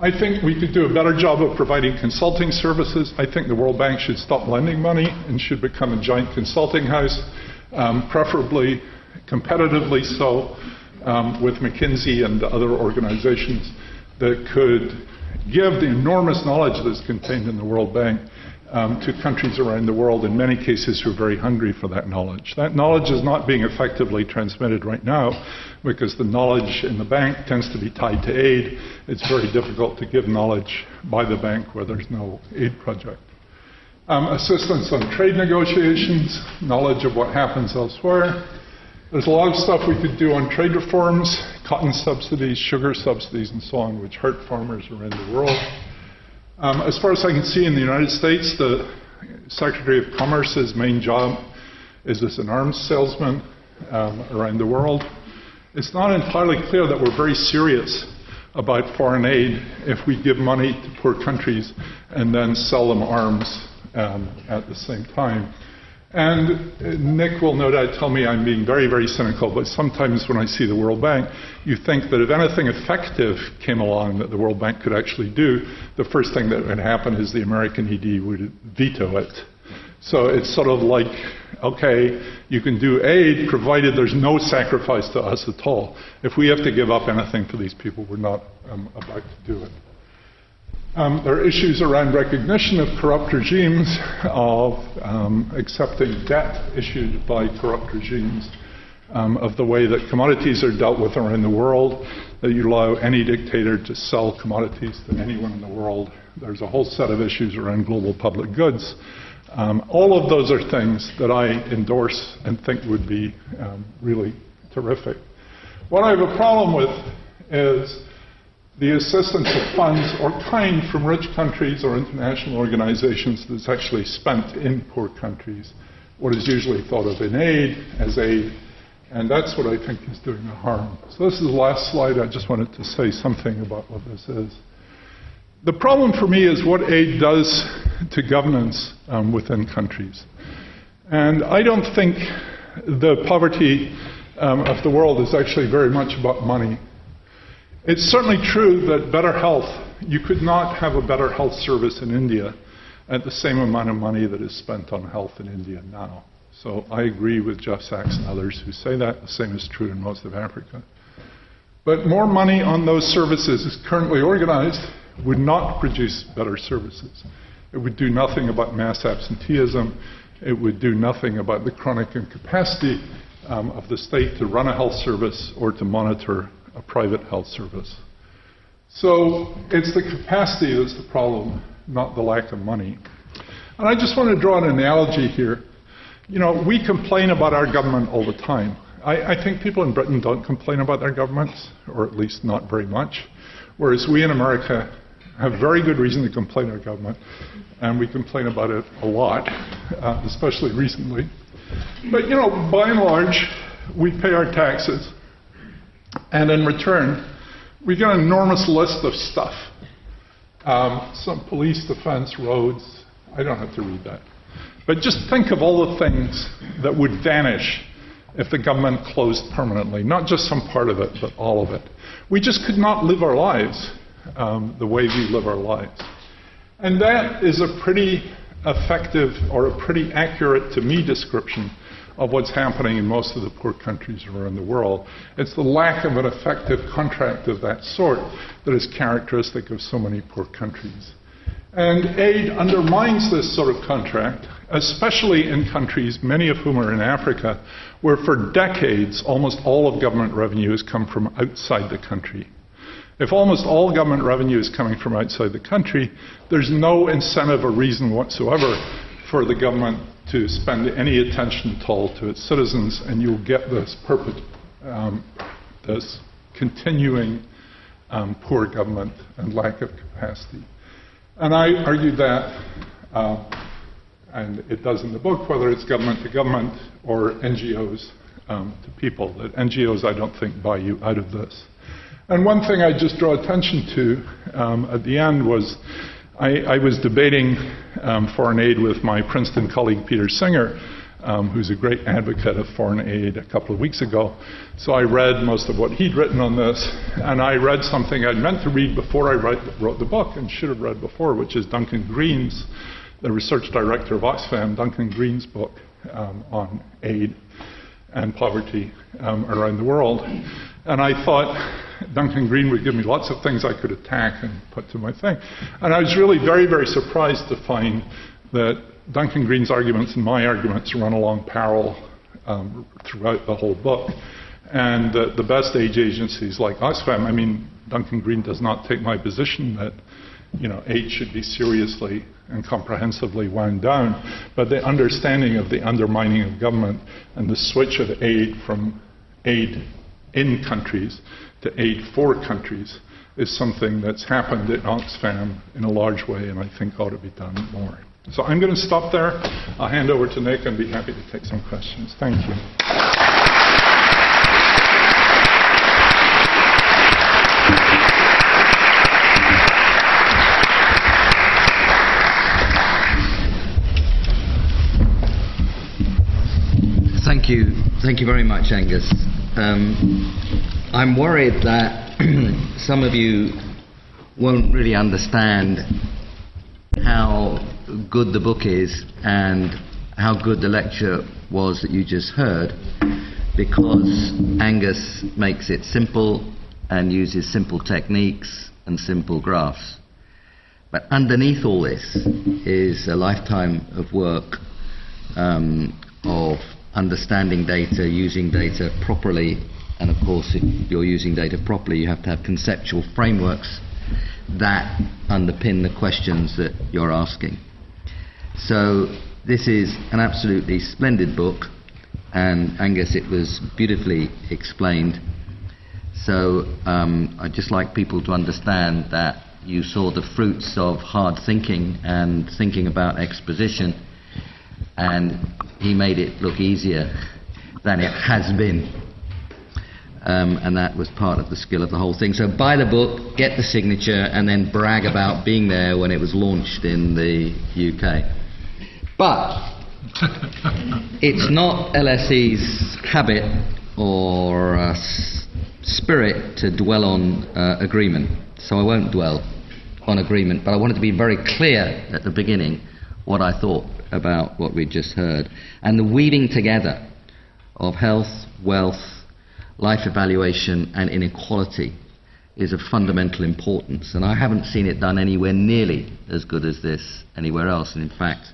I think we could do a better job of providing consulting services. I think the World Bank should stop lending money and should become a giant consulting house, um, preferably competitively so, um, with McKinsey and other organizations that could give the enormous knowledge that's contained in the World Bank um, to countries around the world, in many cases who are very hungry for that knowledge. That knowledge is not being effectively transmitted right now because the knowledge in the bank tends to be tied to aid. It's very difficult to give knowledge by the bank where there's no aid project. Um, assistance on trade negotiations, knowledge of what happens elsewhere. There's a lot of stuff we could do on trade reforms, cotton subsidies, sugar subsidies, and so on, which hurt farmers around the world. Um, as far as I can see in the United States, the Secretary of Commerce's main job is as an arms salesman um, around the world. It's not entirely clear that we're very serious about foreign aid if we give money to poor countries and then sell them arms um, at the same time. And Nick will no doubt tell me I'm being very, very cynical, but sometimes when I see the World Bank, you think that if anything effective came along that the World Bank could actually do, the first thing that would happen is the American E D would veto it. So it's sort of like, okay, you can do aid provided there's no sacrifice to us at all. If we have to give up anything for these people, we're not um, about to do it. Um, there are issues around recognition of corrupt regimes, of um, accepting debt issued by corrupt regimes, um, of the way that commodities are dealt with around the world, that you allow any dictator to sell commodities to anyone in the world. There's a whole set of issues around global public goods. Um, all of those are things that I endorse and think would be um, really terrific. What I have a problem with is the assistance of funds or kind from rich countries or international organizations that's actually spent in poor countries, what is usually thought of in aid as aid, and that's what I think is doing the harm. So this is the last slide. I just wanted to say something about what this is. The problem for me is what aid does to governance um, within countries. And I don't think the poverty um, of the world is actually very much about money. It's certainly true that better health, you could not have a better health service in India at the same amount of money that is spent on health in India now. So I agree with Jeff Sachs and others who say that. The same is true in most of Africa. But more money on those services as currently organized would not produce better services. It would do nothing about mass absenteeism. It would do nothing about the chronic incapacity um, of the state to run a health service or to monitor a private health service. So it's the capacity that's the problem, not the lack of money. And I just want to draw an analogy here. You know, we complain about our government all the time. I, I think people in Britain don't complain about their governments, or at least not very much, whereas we in America have very good reason to complain our government, and we complain about it a lot, uh, especially recently. But you know, by and large, we pay our taxes. And in return, we get an enormous list of stuff. Um, some police, defense, roads. I don't have to read that. But just think of all the things that would vanish if the government closed permanently. Not just some part of it, but all of it. We just could not live our lives um, the way we live our lives. And that is a pretty effective or a pretty accurate, to me, description of what's happening in most of the poor countries around the world. It's the lack of an effective contract of that sort that is characteristic of so many poor countries. And aid undermines this sort of contract, especially in countries, many of whom are in Africa, where for decades almost all of government revenue has come from outside the country. If almost all government revenue is coming from outside the country, there's no incentive or reason whatsoever for the government to spend any attention at all to its citizens, and you'll get this, perpet um, this continuing um, poor government and lack of capacity. And I argued that, uh, and it does in the book, whether it's government to government or N G Os um, to people, that N G Os, I don't think, buy you out of this. And one thing I just draw attention to um, at the end was I, I was debating um, foreign aid with my Princeton colleague Peter Singer um, who's a great advocate of foreign aid, a couple of weeks ago. So I read most of what he'd written on this, and I read something I'd meant to read before I write, wrote the book and should have read before, which is Duncan Green's, the research director of Oxfam, Duncan Green's book um, on aid and poverty um, around the world. And I thought Duncan Green would give me lots of things I could attack and put to my thing. And I was really very, very surprised to find that Duncan Green's arguments and my arguments run along parallel um, throughout the whole book. And uh, the best aid agencies like Oxfam, I mean, Duncan Green does not take my position that, you know, aid should be seriously and comprehensively wound down, but the understanding of the undermining of government and the switch of aid from aid in countries to aid for countries is something that's happened at Oxfam in a large way and I think ought to be done more. So I'm going to stop there. I'll hand over to Nick and be happy to take some questions. Thank you. Thank you. Thank you very much, Angus. Um, I'm worried that some of you won't really understand how good the book is and how good the lecture was that you just heard, because Angus makes it simple and uses simple techniques and simple graphs. But underneath all this is a lifetime of work um, of understanding data, using data properly, and of course if you're using data properly you have to have conceptual frameworks that underpin the questions that you're asking. So this is an absolutely splendid book, and Angus, it was beautifully explained. So um, I'd just like people to understand that you saw the fruits of hard thinking and thinking about exposition, and he made it look easier than it has been. Um, and that was part of the skill of the whole thing. So buy the book, get the signature, and then brag about being there when it was launched in the U K. But it's not L S E's habit or uh, spirit to dwell on uh, agreement. So I won't dwell on agreement, but I wanted to be very clear at the beginning what I thought about what we just heard, and the weaving together of health, wealth, life evaluation and inequality is of fundamental importance, and I haven't seen it done anywhere nearly as good as this anywhere else, and in fact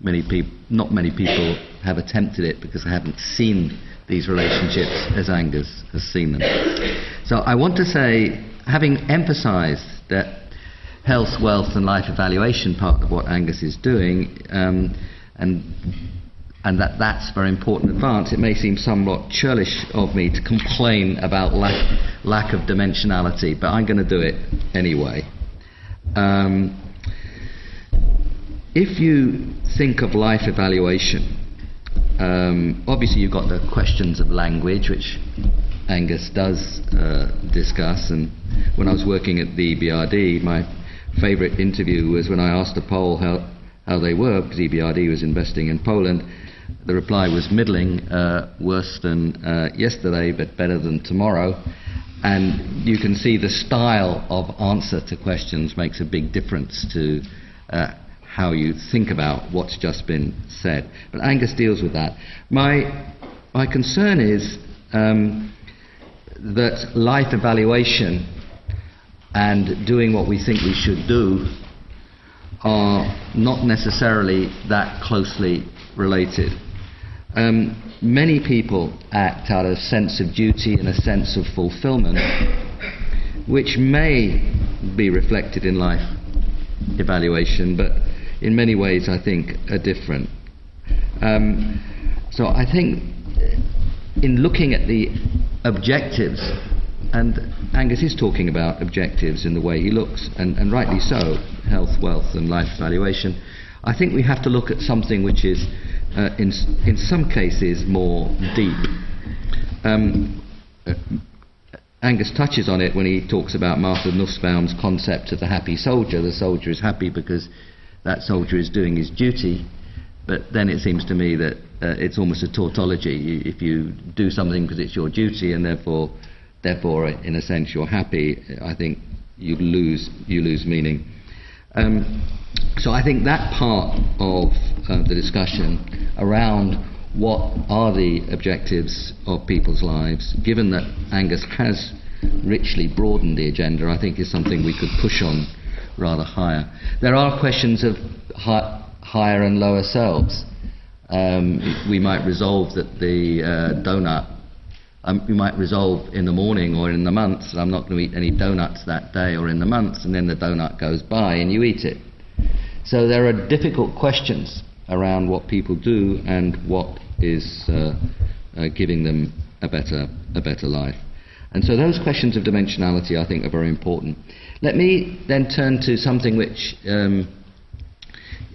many people, not many people have attempted it because they haven't seen these relationships as Angus has seen them. So I want to say, having emphasised that health, wealth and life evaluation part of what Angus is doing, um, and and that that's a very important advance, it may seem somewhat churlish of me to complain about lack, lack of dimensionality, but I'm going to do it anyway. Um, if you think of life evaluation, um, obviously you've got the questions of language, which Angus does uh, discuss, and when I was working at the E B R D, my favourite interview was when I asked the poll how, how they were, because E B R D was investing in Poland. The reply was middling, uh, worse than uh, yesterday, but better than tomorrow. And you can see the style of answer to questions makes a big difference to uh, how you think about what's just been said. But Angus deals with that. My, my concern is um, that life evaluation and doing what we think we should do are not necessarily that closely related. Um, many people act out of a sense of duty and a sense of fulfillment, which may be reflected in life evaluation, but in many ways I think are different. Um, so I think in looking at the objectives, and Angus is talking about objectives in the way he looks, and, and rightly so, health, wealth and life evaluation, I think we have to look at something which is uh, in, in some cases more deep. Um, uh, Angus touches on it when he talks about Martha Nussbaum's concept of the happy soldier. The soldier is happy because that soldier is doing his duty, But then it seems to me that uh, it's almost a tautology. You, if you do something because it's your duty, and therefore, therefore, in a sense, you're happy, I think you lose you lose meaning. Um, so I think that part of uh, the discussion around what are the objectives of people's lives, given that Angus has richly broadened the agenda, I think is something we could push on rather higher. There are questions of hi- higher and lower selves. Um, we might resolve that the uh, donut, um, we might resolve in the morning or in the month, I'm not going to eat any donuts that day or in the month, and then the donut goes by and you eat it. So there are difficult questions around what people do and what is uh, uh, giving them a better, a better life. And so those questions of dimensionality, I think, are very important. Let me then turn to something which um,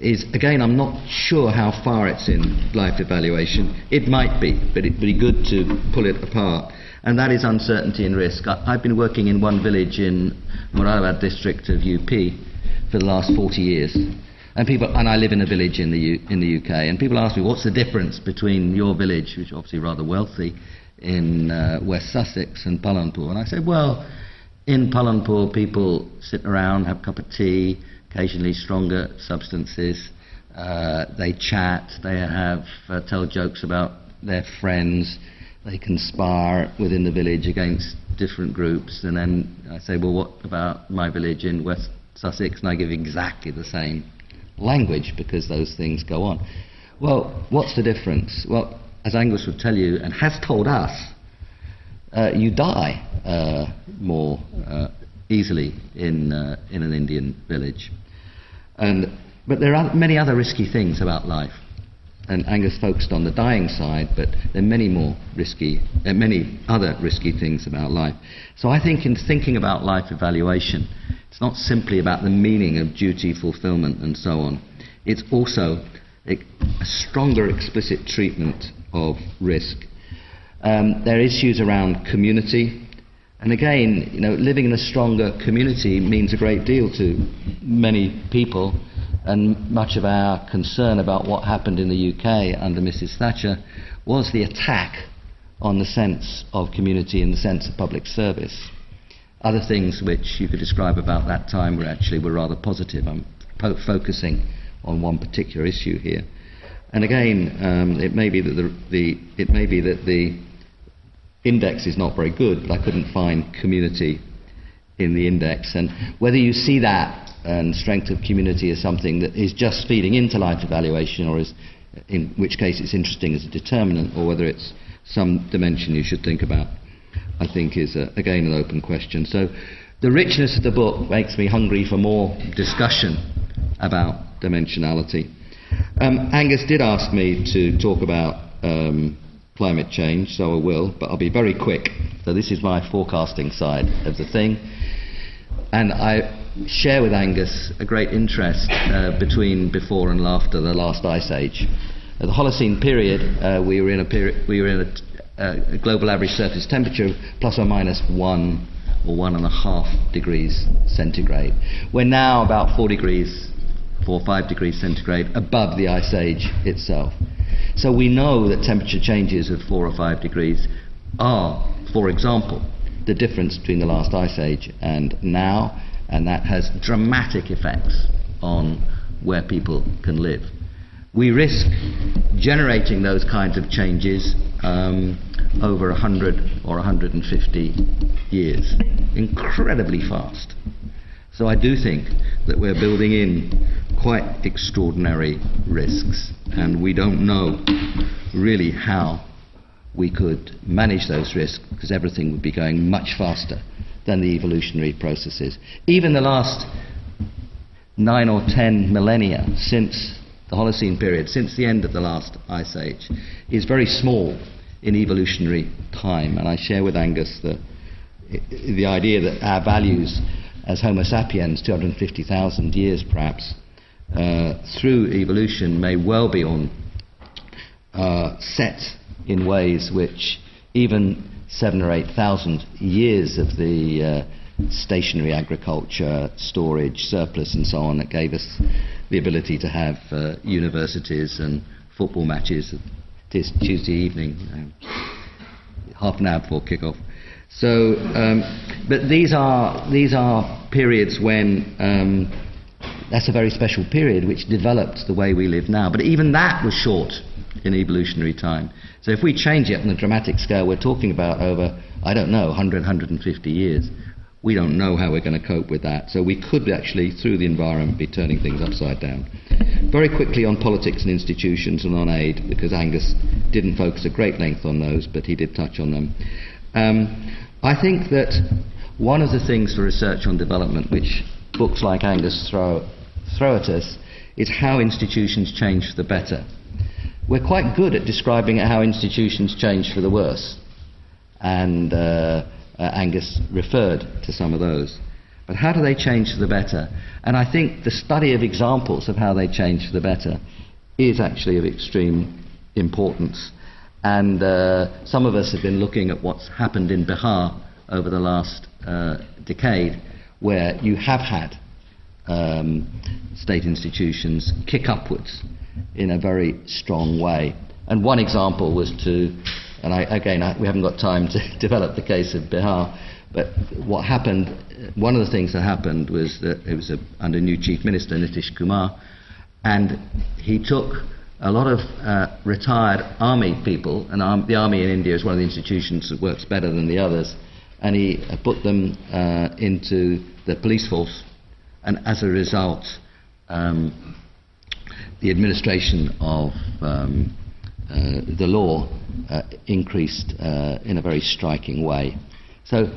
is, again, I'm not sure how far it's in life evaluation. It might be, but it'd be good to pull it apart. And that is uncertainty and risk. I, I've been working in one village in Moradabad district of U P for the last forty years. And people, and I live in a village in the U, in the U K, and people ask me, what's the difference between your village, which is obviously rather wealthy, in uh, West Sussex and Palanpur? And I said, well, in Palanpur, people sit around, have a cup of tea, occasionally stronger substances, uh, they chat, they have uh, tell jokes about their friends, they conspire within the village against different groups. And then I say, well, what about my village in West Sussex? And I give exactly the same language, because those things go on. Well, what's the difference? Well, as Angus would tell you, and has told us, uh, you die uh, more uh, easily in uh, in an Indian village. And but there are many other risky things about life, and Angus focused on the dying side, but there are many more risky, uh, many other risky things about life. So I think in thinking about life evaluation, it's not simply about the meaning of duty, fulfillment, and so on. It's also a stronger explicit treatment of risk. Um, there are issues around community. And again, you know, living in a stronger community means a great deal to many people. And much of our concern about what happened in the U K under Missus Thatcher was the attack on the sense of community and the sense of public service. Other things which you could describe about that time were actually were rather positive. I'm po- focusing on one particular issue here, and again, um, it may be that the, the it may be that the index is not very good, but I couldn't find community in the index. And whether you see that and strength of community as something that is just feeding into life evaluation, or is in which case it's interesting as a determinant, or whether it's some dimension you should think about, I think is, uh, again, an open question. So the richness of the book makes me hungry for more discussion about dimensionality. Um, Angus did ask me to talk about um, climate change, so I will, but I'll be very quick. So this is my forecasting side of the thing. And I share with Angus a great interest uh, between before and after the last ice age. At the Holocene period, uh, we were in a period, we were in a t- Uh, global average surface temperature plus or minus one or one and a half degrees centigrade. We're now about four degrees, four or five degrees centigrade above the ice age itself. So we know that temperature changes of four or five degrees are, for example, the difference between the last ice age and now, and that has dramatic effects on where people can live. We risk generating those kinds of changes um, over one hundred or one hundred fifty years, incredibly fast. So I do think that we're building in quite extraordinary risks, and we don't know really how we could manage those risks, because everything would be going much faster than the evolutionary processes. Even the last nine or ten millennia since the Holocene period, since the end of the last ice age, is very small in evolutionary time. And I share with Angus the, the idea that our values as Homo sapiens, two hundred fifty thousand years perhaps, uh, through evolution may well be on uh, set in ways which even seven or eight thousand years of the uh, stationary agriculture, storage, surplus and so on that gave us the ability to have uh, universities and football matches this Tuesday evening, um, half an hour before kickoff. So, um, but these are these are periods when um, that's a very special period which developed the way we live now. But even that was short in evolutionary time. So if we change it on the dramatic scale we're talking about over, I don't know, one hundred, one hundred fifty years, we don't know how we're going to cope with that. So we could actually, through the environment, be turning things upside down. Very quickly on politics and institutions and on aid, because Angus didn't focus at great length on those, but he did touch on them. Um, I think that one of the things for research on development, which books like Angus throw, throw at us, is how institutions change for the better. We're quite good at describing how institutions change for the worse, and uh, uh, Angus referred to some of those. But how do they change for the better? And I think the study of examples of how they change for the better is actually of extreme importance. And uh, some of us have been looking at what's happened in Bihar over the last uh, decade, where you have had um, state institutions kick upwards in a very strong way. And one example was to, and I, again, I, we haven't got time to develop the case of Bihar, but what happened, one of the things that happened was that it was a, under new Chief Minister Nitish Kumar, and he took a lot of uh, retired army people, and arm, the army in India is one of the institutions that works better than the others, and he put them uh, into the police force, and as a result, um, the administration of um, uh, the law uh, increased uh, in a very striking way. So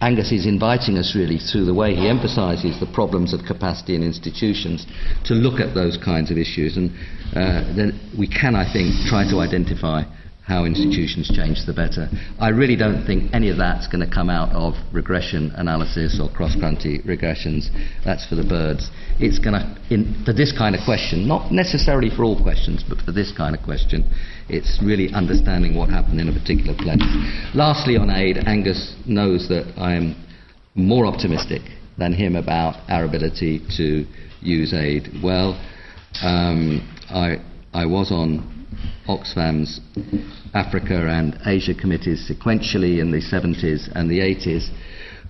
Angus is inviting us really, through the way he emphasises the problems of capacity in institutions, to look at those kinds of issues, and uh, then we can, I think, try to identify how institutions change for the better. I really don't think any of that's going to come out of regression analysis or cross-country regressions. That's for the birds. It's going to, in, for this kind of question, not necessarily for all questions, but for this kind of question, it's really understanding what happened in a particular place. Lastly, on aid, Angus knows that I'm more optimistic than him about our ability to use aid well. Um, I, I was on Oxfam's Africa and Asia committees sequentially in the seventies and the eighties.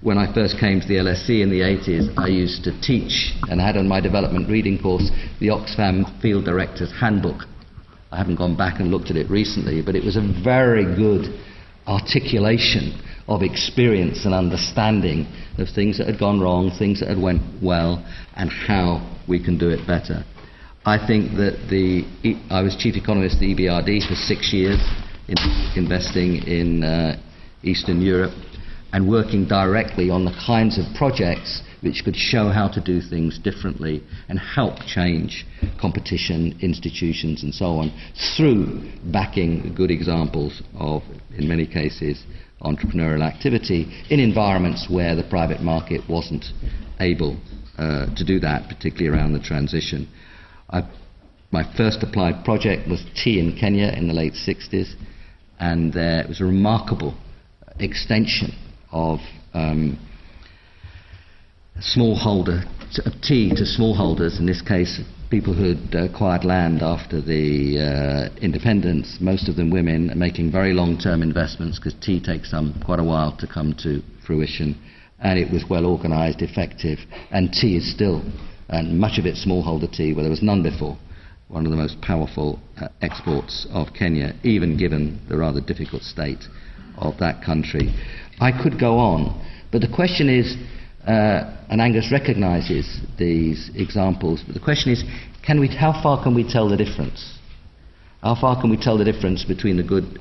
When I first came to the L S E in the eighties, I used to teach and had on my development reading course the Oxfam Field Director's Handbook. I haven't gone back and looked at it recently, but it was a very good articulation of experience and understanding of things that had gone wrong, things that had went well, and how we can do it better. I think that the, I was chief economist at the E B R D for six years, in investing in uh, Eastern Europe and working directly on the kinds of projects which could show how to do things differently and help change competition, institutions and so on, through backing good examples of, in many cases, entrepreneurial activity in environments where the private market wasn't able uh, to do that, particularly around the transition. I, my first applied project was tea in Kenya in the late sixties, and uh, it was a remarkable extension of um, smallholder of tea to smallholders, in this case people who had acquired land after the uh, independence, most of them women, are making very long-term investments because tea takes some quite a while to come to fruition, and it was well organised, effective, and tea is still, and much of it smallholder tea, where there was none before, one of the most powerful uh, exports of Kenya, even given the rather difficult state of that country. I could go on, but the question is, uh, and Angus recognises these examples, but the question is, can we, how far can we tell the difference? How far can we tell the difference between the good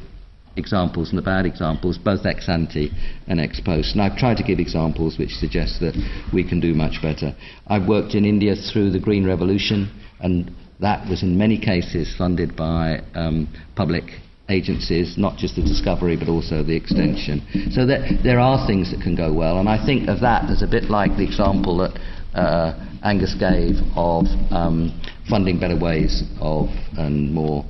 examples and the bad examples, both ex ante and ex post? And I've tried to give examples which suggest that we can do much better. I've worked in India through the Green Revolution, and that was in many cases funded by um, public agencies, not just the discovery but also the extension. So that there are things that can go well, and I think of that as a bit like the example that uh, Angus gave of um, funding better ways of and more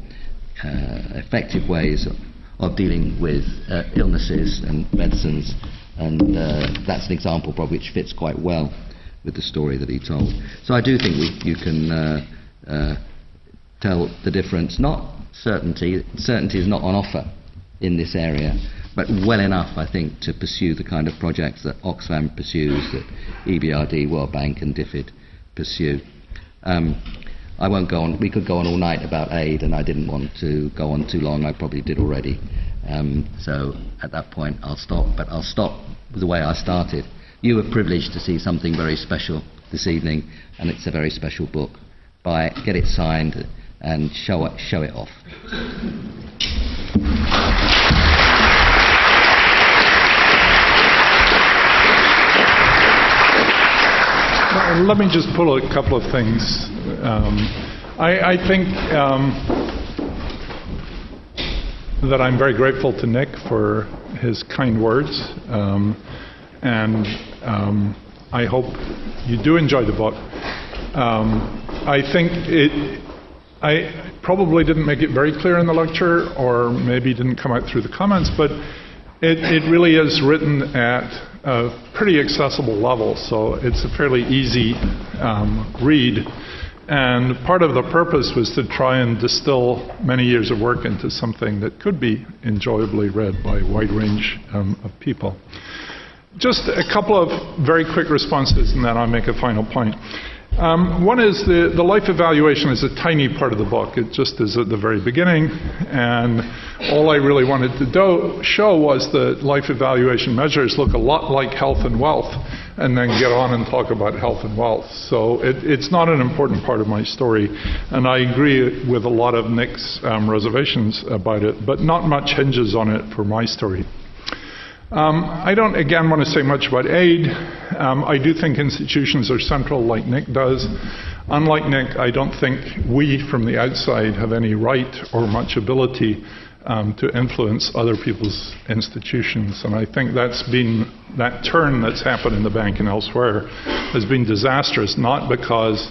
uh, effective ways of of dealing with uh, illnesses and medicines, and uh, that's an example probably which fits quite well with the story that he told. So I do think we, you can uh, uh, tell the difference. Not certainty. Certainty is not on offer in this area, but well enough, I think, to pursue the kind of projects that Oxfam pursues, that E B R D, World Bank and D F I D pursue. Um, I won't go on. We could go on all night about aid, and I didn't want to go on too long. I probably did already. Um, so at that point, I'll stop. But I'll stop the way I started. You were privileged to see something very special this evening, and it's a very special book. Buy it, get it signed, and show it, show it off. Well, let me just pull a couple of things. Um, I, I think um, that I'm very grateful to Nick for his kind words, um, and um, I hope you do enjoy the book. Um, I think it... I probably didn't make it very clear in the lecture, or maybe didn't come out through the comments, but it, it really is written at a pretty accessible level, so it's a fairly easy um, read. And part of the purpose was to try and distill many years of work into something that could be enjoyably read by a wide range um, of people. Just a couple of very quick responses, and then I'll make a final point. Um, one is the, the life evaluation is a tiny part of the book. It just is at the very beginning, and all I really wanted to do, show was that life evaluation measures look a lot like health and wealth, and then get on and talk about health and wealth. So it, it's not an important part of my story, and I agree with a lot of Nick's um, reservations about it, but not much hinges on it for my story. Um, I don't, again, want to say much about aid. Um, I do think institutions are central, like Nick does. Unlike Nick, I don't think we from the outside have any right or much ability um, to influence other people's institutions. And I think that's been, that turn that's happened in the bank and elsewhere has been disastrous, not because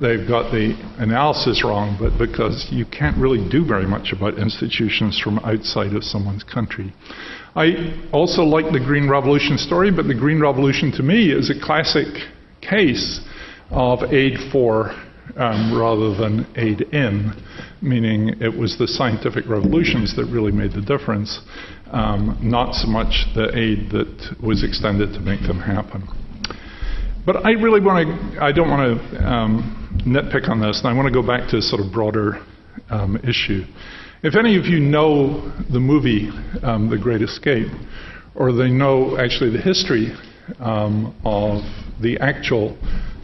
they've got the analysis wrong, but because you can't really do very much about institutions from outside of someone's country. I also like the Green Revolution story, but the Green Revolution to me is a classic case of aid for um, rather than aid in, meaning it was the scientific revolutions that really made the difference, um, not so much the aid that was extended to make them happen. But I really want to, I don't want to um, nitpick on this, and I want to go back to a sort of broader um, issue. If any of you know the movie um, The Great Escape, or they know actually the history um, of the actual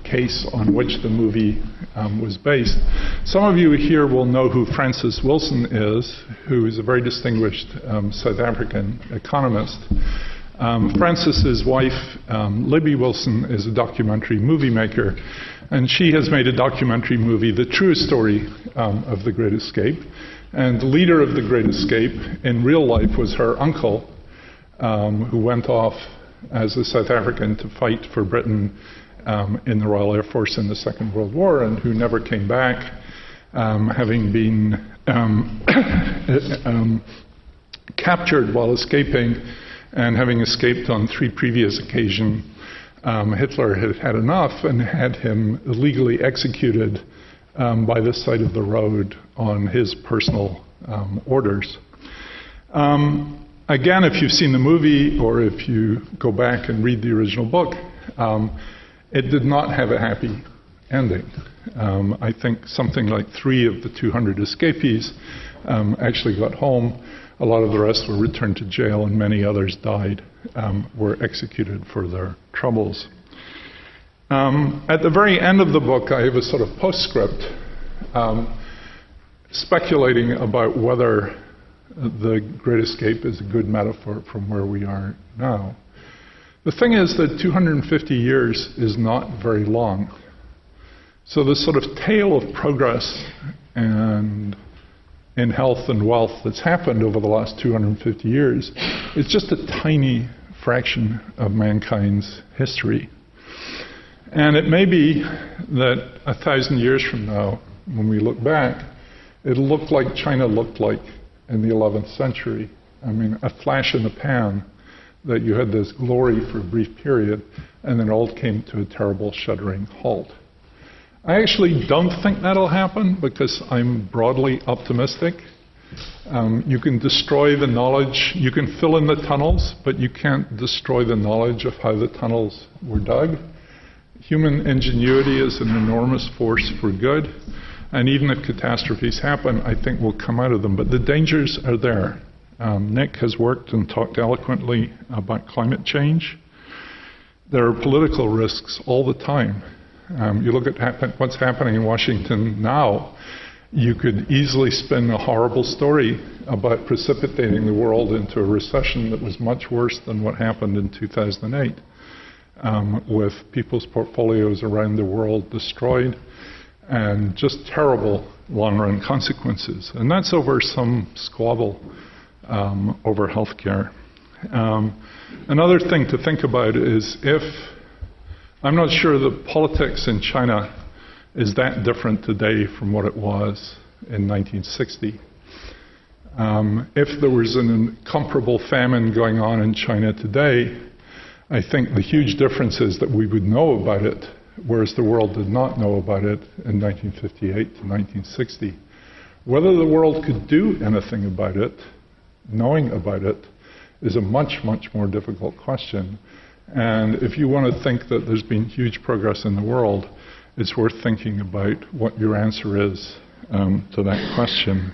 case on which the movie um, was based, some of you here will know who Francis Wilson is, who is a very distinguished um, South African economist. Um, Francis's wife, um, Libby Wilson, is a documentary movie maker, and she has made a documentary movie, the true story um, of The Great Escape. And the leader of the Great Escape in real life was her uncle, um, who went off as a South African to fight for Britain um, in the Royal Air Force in the Second World War, and who never came back, um, having been um, um, captured while escaping, and having escaped on three previous occasions. Um, Hitler had had enough and had him illegally executed Um, by the side of the road on his personal um, orders. Um, again, if you've seen the movie, or if you go back and read the original book, um, it did not have a happy ending. Um, I think something like three of the two hundred escapees um, actually got home. A lot of the rest were returned to jail, and many others died, um, were executed for their troubles. Um, at the very end of the book, I have a sort of postscript um, speculating about whether the Great Escape is a good metaphor from where we are now. The thing is that two hundred fifty years is not very long. So the sort of tale of progress and in health and wealth that's happened over the last two hundred fifty years is just a tiny fraction of mankind's history. And it may be that a thousand years from now, when we look back, it'll look like China looked like in the eleventh century. I mean, a flash in the pan that you had this glory for a brief period, and then it all came to a terrible, shuddering halt. I actually don't think that'll happen because I'm broadly optimistic. Um, you can destroy the knowledge, you can fill in the tunnels, but you can't destroy the knowledge of how the tunnels were dug. Human ingenuity is an enormous force for good, and even if catastrophes happen, I think we'll come out of them. But the dangers are there. Um, Nick has worked and talked eloquently about climate change. There are political risks all the time. Um, you look at happen- what's happening in Washington now, you could easily spin a horrible story about precipitating the world into a recession that was much worse than what happened in two thousand eight, um, with people's portfolios around the world destroyed and just terrible long-run consequences. And that's over some squabble um, over healthcare. Um, another thing to think about is if, I'm not sure the politics in China is that different today from what it was in nineteen sixty. Um, if there was an incomparable famine going on in China today, I think the huge difference is that we would know about it, whereas the world did not know about it in nineteen fifty-eight to nineteen sixty. Whether the world could do anything about it, knowing about it, is a much, much more difficult question. And if you want to think that there's been huge progress in the world, it's worth thinking about what your answer is um, to that question.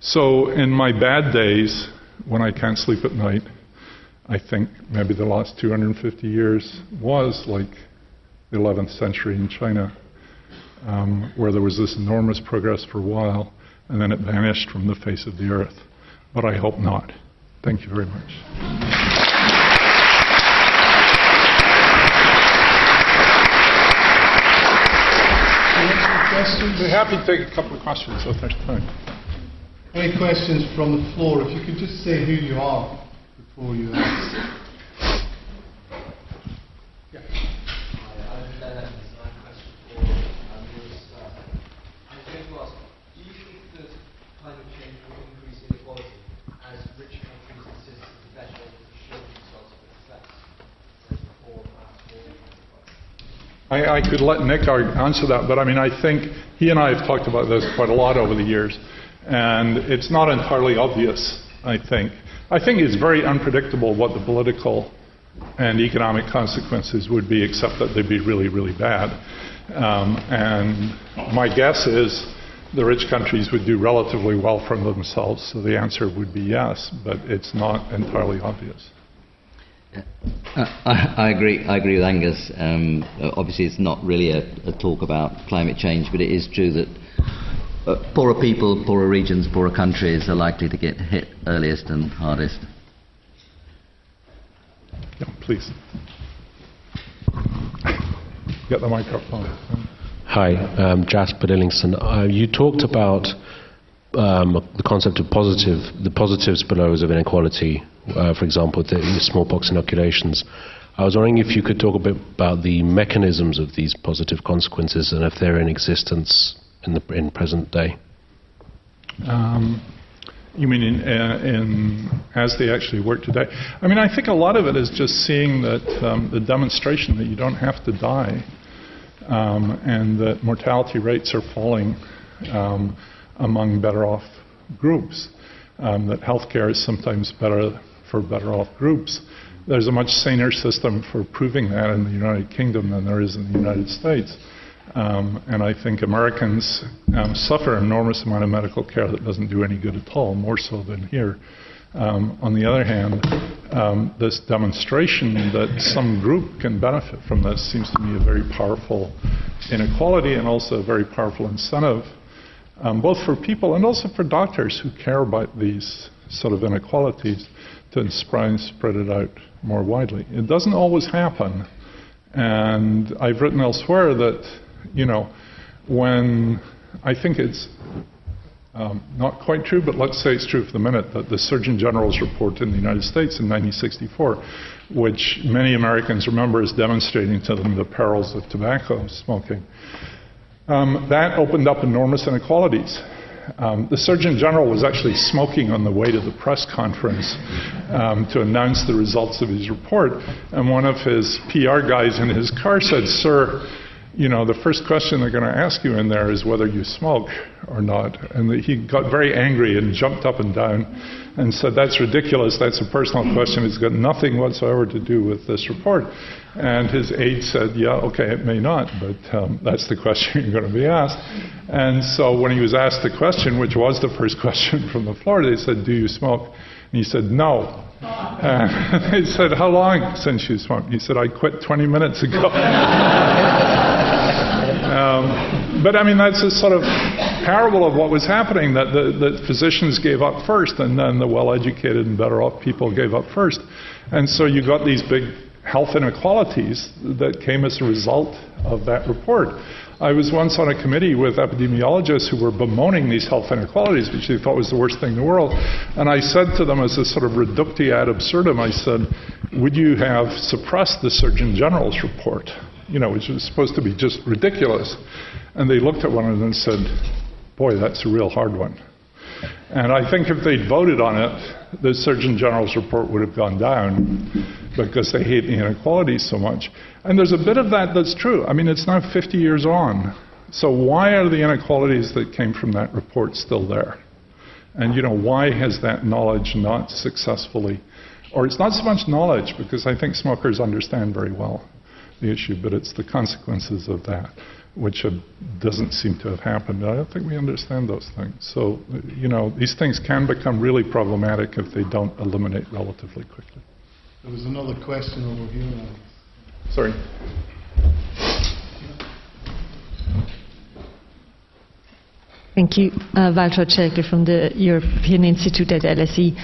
So in my bad days, when I can't sleep at night, I think maybe the last two hundred fifty years was like the eleventh century in China, um, where there was this enormous progress for a while, and then it vanished from the face of the earth. But I hope not. Thank you very much. We're happy to take a couple of questions if there's time. Any questions from the floor? If you could just say who you are before you ask. Yeah. Hi, I'm Ben Evans, and I have a question for Admiral Staff. I was going to ask, do you think that climate change will increase inequality as rich countries and citizens are better able to show themselves with success as before, perhaps more inequality? I, I could let Nick answer that, but I mean, I think he and I have talked about this quite a lot over the years, and it's not entirely obvious, I think. I think it's very unpredictable what the political and economic consequences would be, except that they'd be really, really bad. Um, and my guess is the rich countries would do relatively well for themselves, so the answer would be yes, but it's not entirely obvious. I, I agree. I agree with Angus. Um, obviously, it's not really a, a talk about climate change, but it is true that uh, poorer people, poorer regions, poorer countries are likely to get hit earliest and hardest. Yeah, please get the microphone. Hi, um, Jasper Dillingson. Uh, you talked about um, the concept of positive, the positives below is of inequality. Uh, for example, the smallpox inoculations. I was wondering if you could talk a bit about the mechanisms of these positive consequences and if they're in existence in the in present day. Um, you mean in, uh, in as they actually work today? I mean, I think a lot of it is just seeing that um, the demonstration that you don't have to die um, and that mortality rates are falling um, among better-off groups, um, that healthcare is sometimes better for better-off groups. There's a much saner system for proving that in the United Kingdom than there is in the United States. Um, and I think Americans um, suffer an enormous amount of medical care that doesn't do any good at all, more so than here. Um, on the other hand, um, this demonstration that some group can benefit from this seems to me a very powerful inequality and also a very powerful incentive, um, both for people and also for doctors who care about these sort of inequalities, to spread it out more widely. It doesn't always happen, and I've written elsewhere that, you know, when I think it's um, not quite true, but let's say it's true for the minute, that the Surgeon General's report in the United States in nineteen sixty-four, which many Americans remember as demonstrating to them the perils of tobacco smoking, um, that opened up enormous inequalities. Um, the Surgeon General was actually smoking on the way to the press conference um, to announce the results of his report, and one of his P R guys in his car said, "Sir, you know, the first question they're going to ask you in there is whether you smoke or not." And the, he got very angry and jumped up and down and said, "That's ridiculous. That's a personal question. It's got nothing whatsoever to do with this report." And his aide said, "Yeah, okay, it may not, but um, that's the question you're going to be asked." And so when he was asked the question, which was the first question from the floor, they said, "Do you smoke?" And he said, "No." And they said, "How long since you smoked?" He said, "I quit twenty minutes ago." Um, but I mean, that's a sort of parable of what was happening, that the, the physicians gave up first, and then the well-educated and better-off people gave up first. And so you got these big health inequalities that came as a result of that report. I was once on a committee with epidemiologists who were bemoaning these health inequalities, which they thought was the worst thing in the world. And I said to them, as a sort of reductio ad absurdum, I said, "Would you have suppressed the Surgeon General's report? You know, which was supposed to be just ridiculous." And they looked at one another and said, "Boy, that's a real hard one." And I think if they'd voted on it, the Surgeon General's report would have gone down, because they hate the inequalities so much. And there's a bit of that that's true. I mean, it's now fifty years on. So why are the inequalities that came from that report still there? And, you know, why has that knowledge not successfully, or it's not so much knowledge, because I think smokers understand very well the issue, but it's the consequences of that, which uh, doesn't seem to have happened. I don't think we understand those things. So, you know, these things can become really problematic if they don't eliminate relatively quickly. There was another question over here. Sorry. Thank you. Uh, Walter Czerker from the European Institute at L S E.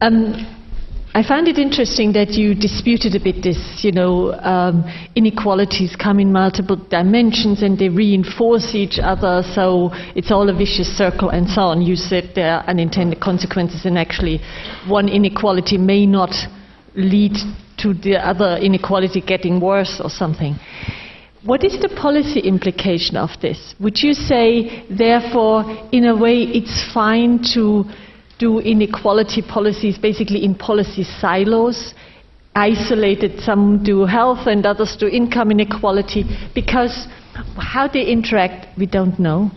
Um, I found it interesting that you disputed a bit this, you know, um, inequalities come in multiple dimensions and they reinforce each other, so it's all a vicious circle and so on. You said there are unintended consequences, and actually one inequality may not lead to the other inequality getting worse or something. What is the policy implication of this? Would you say, therefore, in a way it's fine to do inequality policies basically in policy silos, isolated? Some do health and others do income inequality, because how they interact, we don't know.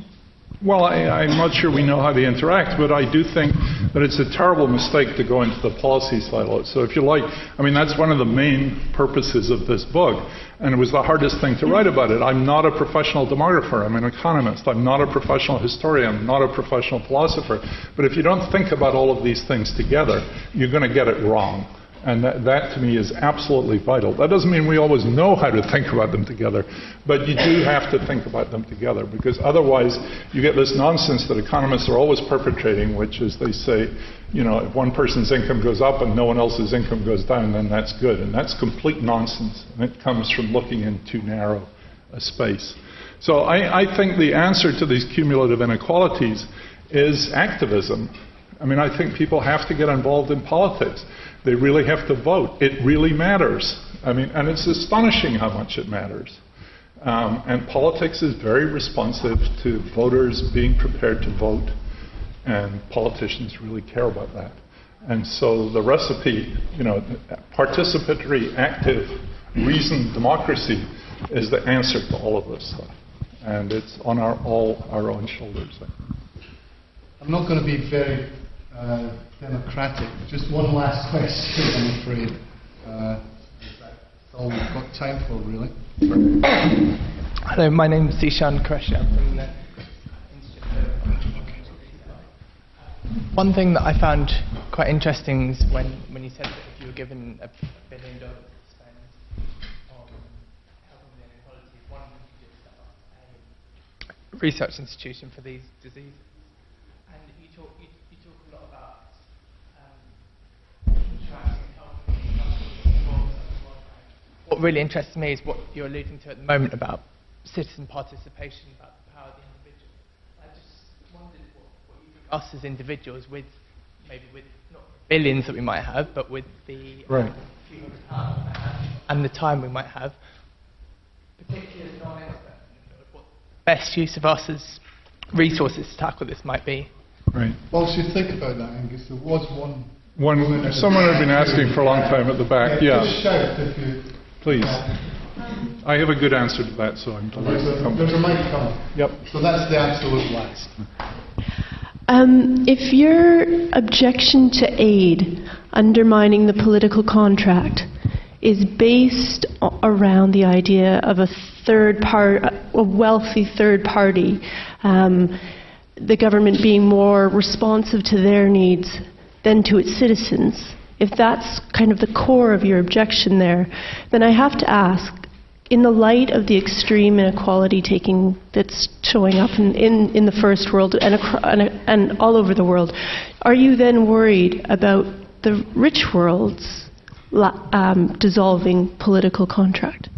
Well, I, I'm not sure we know how they interact, but I do think that it's a terrible mistake to go into the policy silo. So if you like, I mean, that's one of the main purposes of this book, and it was the hardest thing to write about it. I'm not a professional demographer. I'm an economist. I'm not a professional historian. I'm not a professional philosopher. But if you don't think about all of these things together, you're going to get it wrong. And that, that, to me, is absolutely vital. That doesn't mean we always know how to think about them together, but you do have to think about them together, because otherwise you get this nonsense that economists are always perpetrating, which is they say, you know, if one person's income goes up and no one else's income goes down, then that's good. And that's complete nonsense. And it comes from looking in too narrow a space. So I, I think the answer to these cumulative inequalities is activism. I mean, I think people have to get involved in politics. They really have to vote. It really matters. I mean, and it's astonishing how much it matters. Um, and politics is very responsive to voters being prepared to vote, and politicians really care about that. And so the recipe, you know, participatory, active, reasoned democracy is the answer to all of this stuff. And it's on our, all our own shoulders. I'm not going to be very Uh, democratic. Just one last question, I'm afraid. Uh, that's all we've got time for, really. Hello, my name is Ishan Kresham. One thing that I found quite interesting is when, when you said that if you were given a billion dollars to spend on helping the inequality, one would you set up a research institution for these diseases? What really interests me is what you're alluding to at the moment about citizen participation, about the power of the individual. I just wondered what, what you think us as individuals, with maybe with not billions that we might have, but with the right. um, few hundred thousand we might have, and the time we might have, particularly as non-experts in the field, what the best use of us as resources to tackle this might be. Right. Whilst you think about that, Angus, there was one... one someone had been asking for a long time at the back. Yeah. yeah. Just shout if you... Please. Um, I have a good answer to that, so I'm delighted to come. There's a mic coming. Yep. So that's the absolute last. Um, if your objection to aid, undermining the political contract, is based around the idea of a third part, a wealthy third party, um, the government being more responsive to their needs than to its citizens. If that's kind of the core of your objection there, then I have to ask, in the light of the extreme inequality taking that's showing up in, in, in the first world and, and all over the world, are you then worried about the rich world's um, dissolving political contract?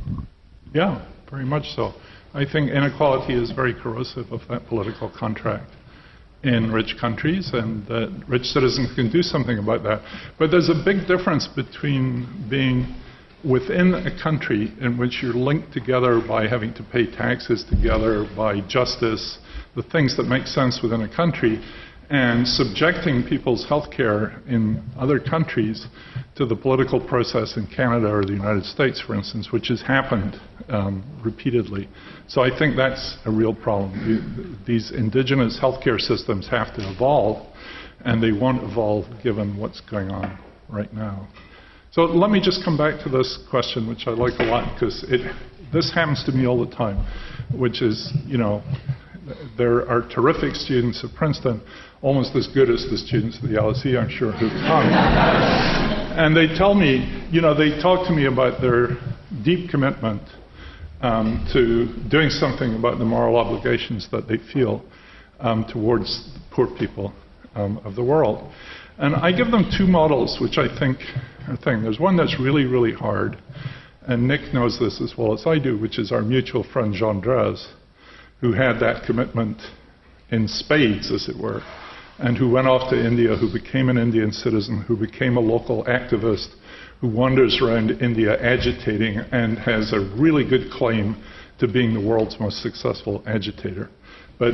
Yeah, very much so. I think inequality is very corrosive of that political contract in rich countries, and that rich citizens can do something about that. But there's a big difference between being within a country in which you're linked together by having to pay taxes together, by justice, the things that make sense within a country, and subjecting people's health care in other countries to the political process in Canada or the United States, for instance, which has happened um, repeatedly. So I think that's a real problem. You, these indigenous health care systems have to evolve, and they won't evolve given what's going on right now. So let me just come back to this question, which I like a lot, because it, this happens to me all the time, which is, you know, there are terrific students at Princeton, almost as good as the students at the L S E, I'm sure, who've come. And they tell me, you know, they talk to me about their deep commitment um, to doing something about the moral obligations that they feel um, towards the poor people um, of the world. And I give them two models, which I think are thing. There's one that's really, really hard, and Nick knows this as well as I do, which is our mutual friend Gendrez, who had that commitment in spades, as it were, and who went off to India, who became an Indian citizen, who became a local activist, who wanders around India agitating and has a really good claim to being the world's most successful agitator. But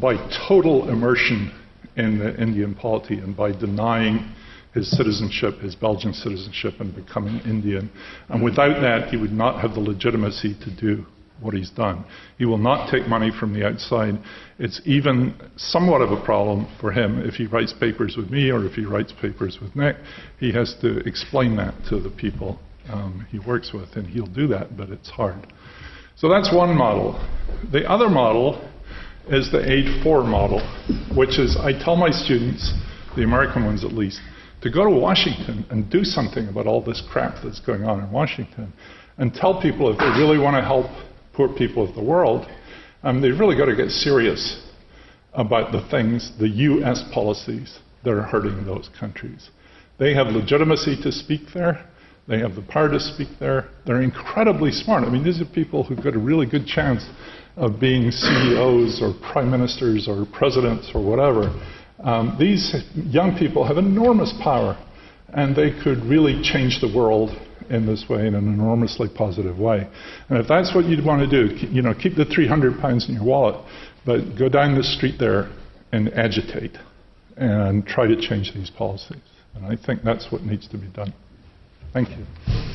by total immersion in the Indian polity and by denying his citizenship, his Belgian citizenship, and becoming Indian. And without that, he would not have the legitimacy to do what he's done. He will not take money from the outside. It's even somewhat of a problem for him if he writes papers with me or if he writes papers with Nick. He has to explain that to the people um, he works with, and he'll do that, but it's hard. So that's one model. The other model is the aid for model, which is I tell my students, the American ones at least, to go to Washington and do something about all this crap that's going on in Washington and tell people if they really want to help poor people of the world, um, they've really got to get serious about the things, the U S policies that are hurting those countries. They have legitimacy to speak there. They have the power to speak there. They're incredibly smart. I mean, these are people who've got a really good chance of being C E Os or prime ministers or presidents or whatever. Um, these young people have enormous power, and they could really change the world in this way, in an enormously positive way. And if that's what you'd want to do, you know, keep the three hundred pounds in your wallet, but go down the street there and agitate and try to change these policies. And I think that's what needs to be done. Thank you.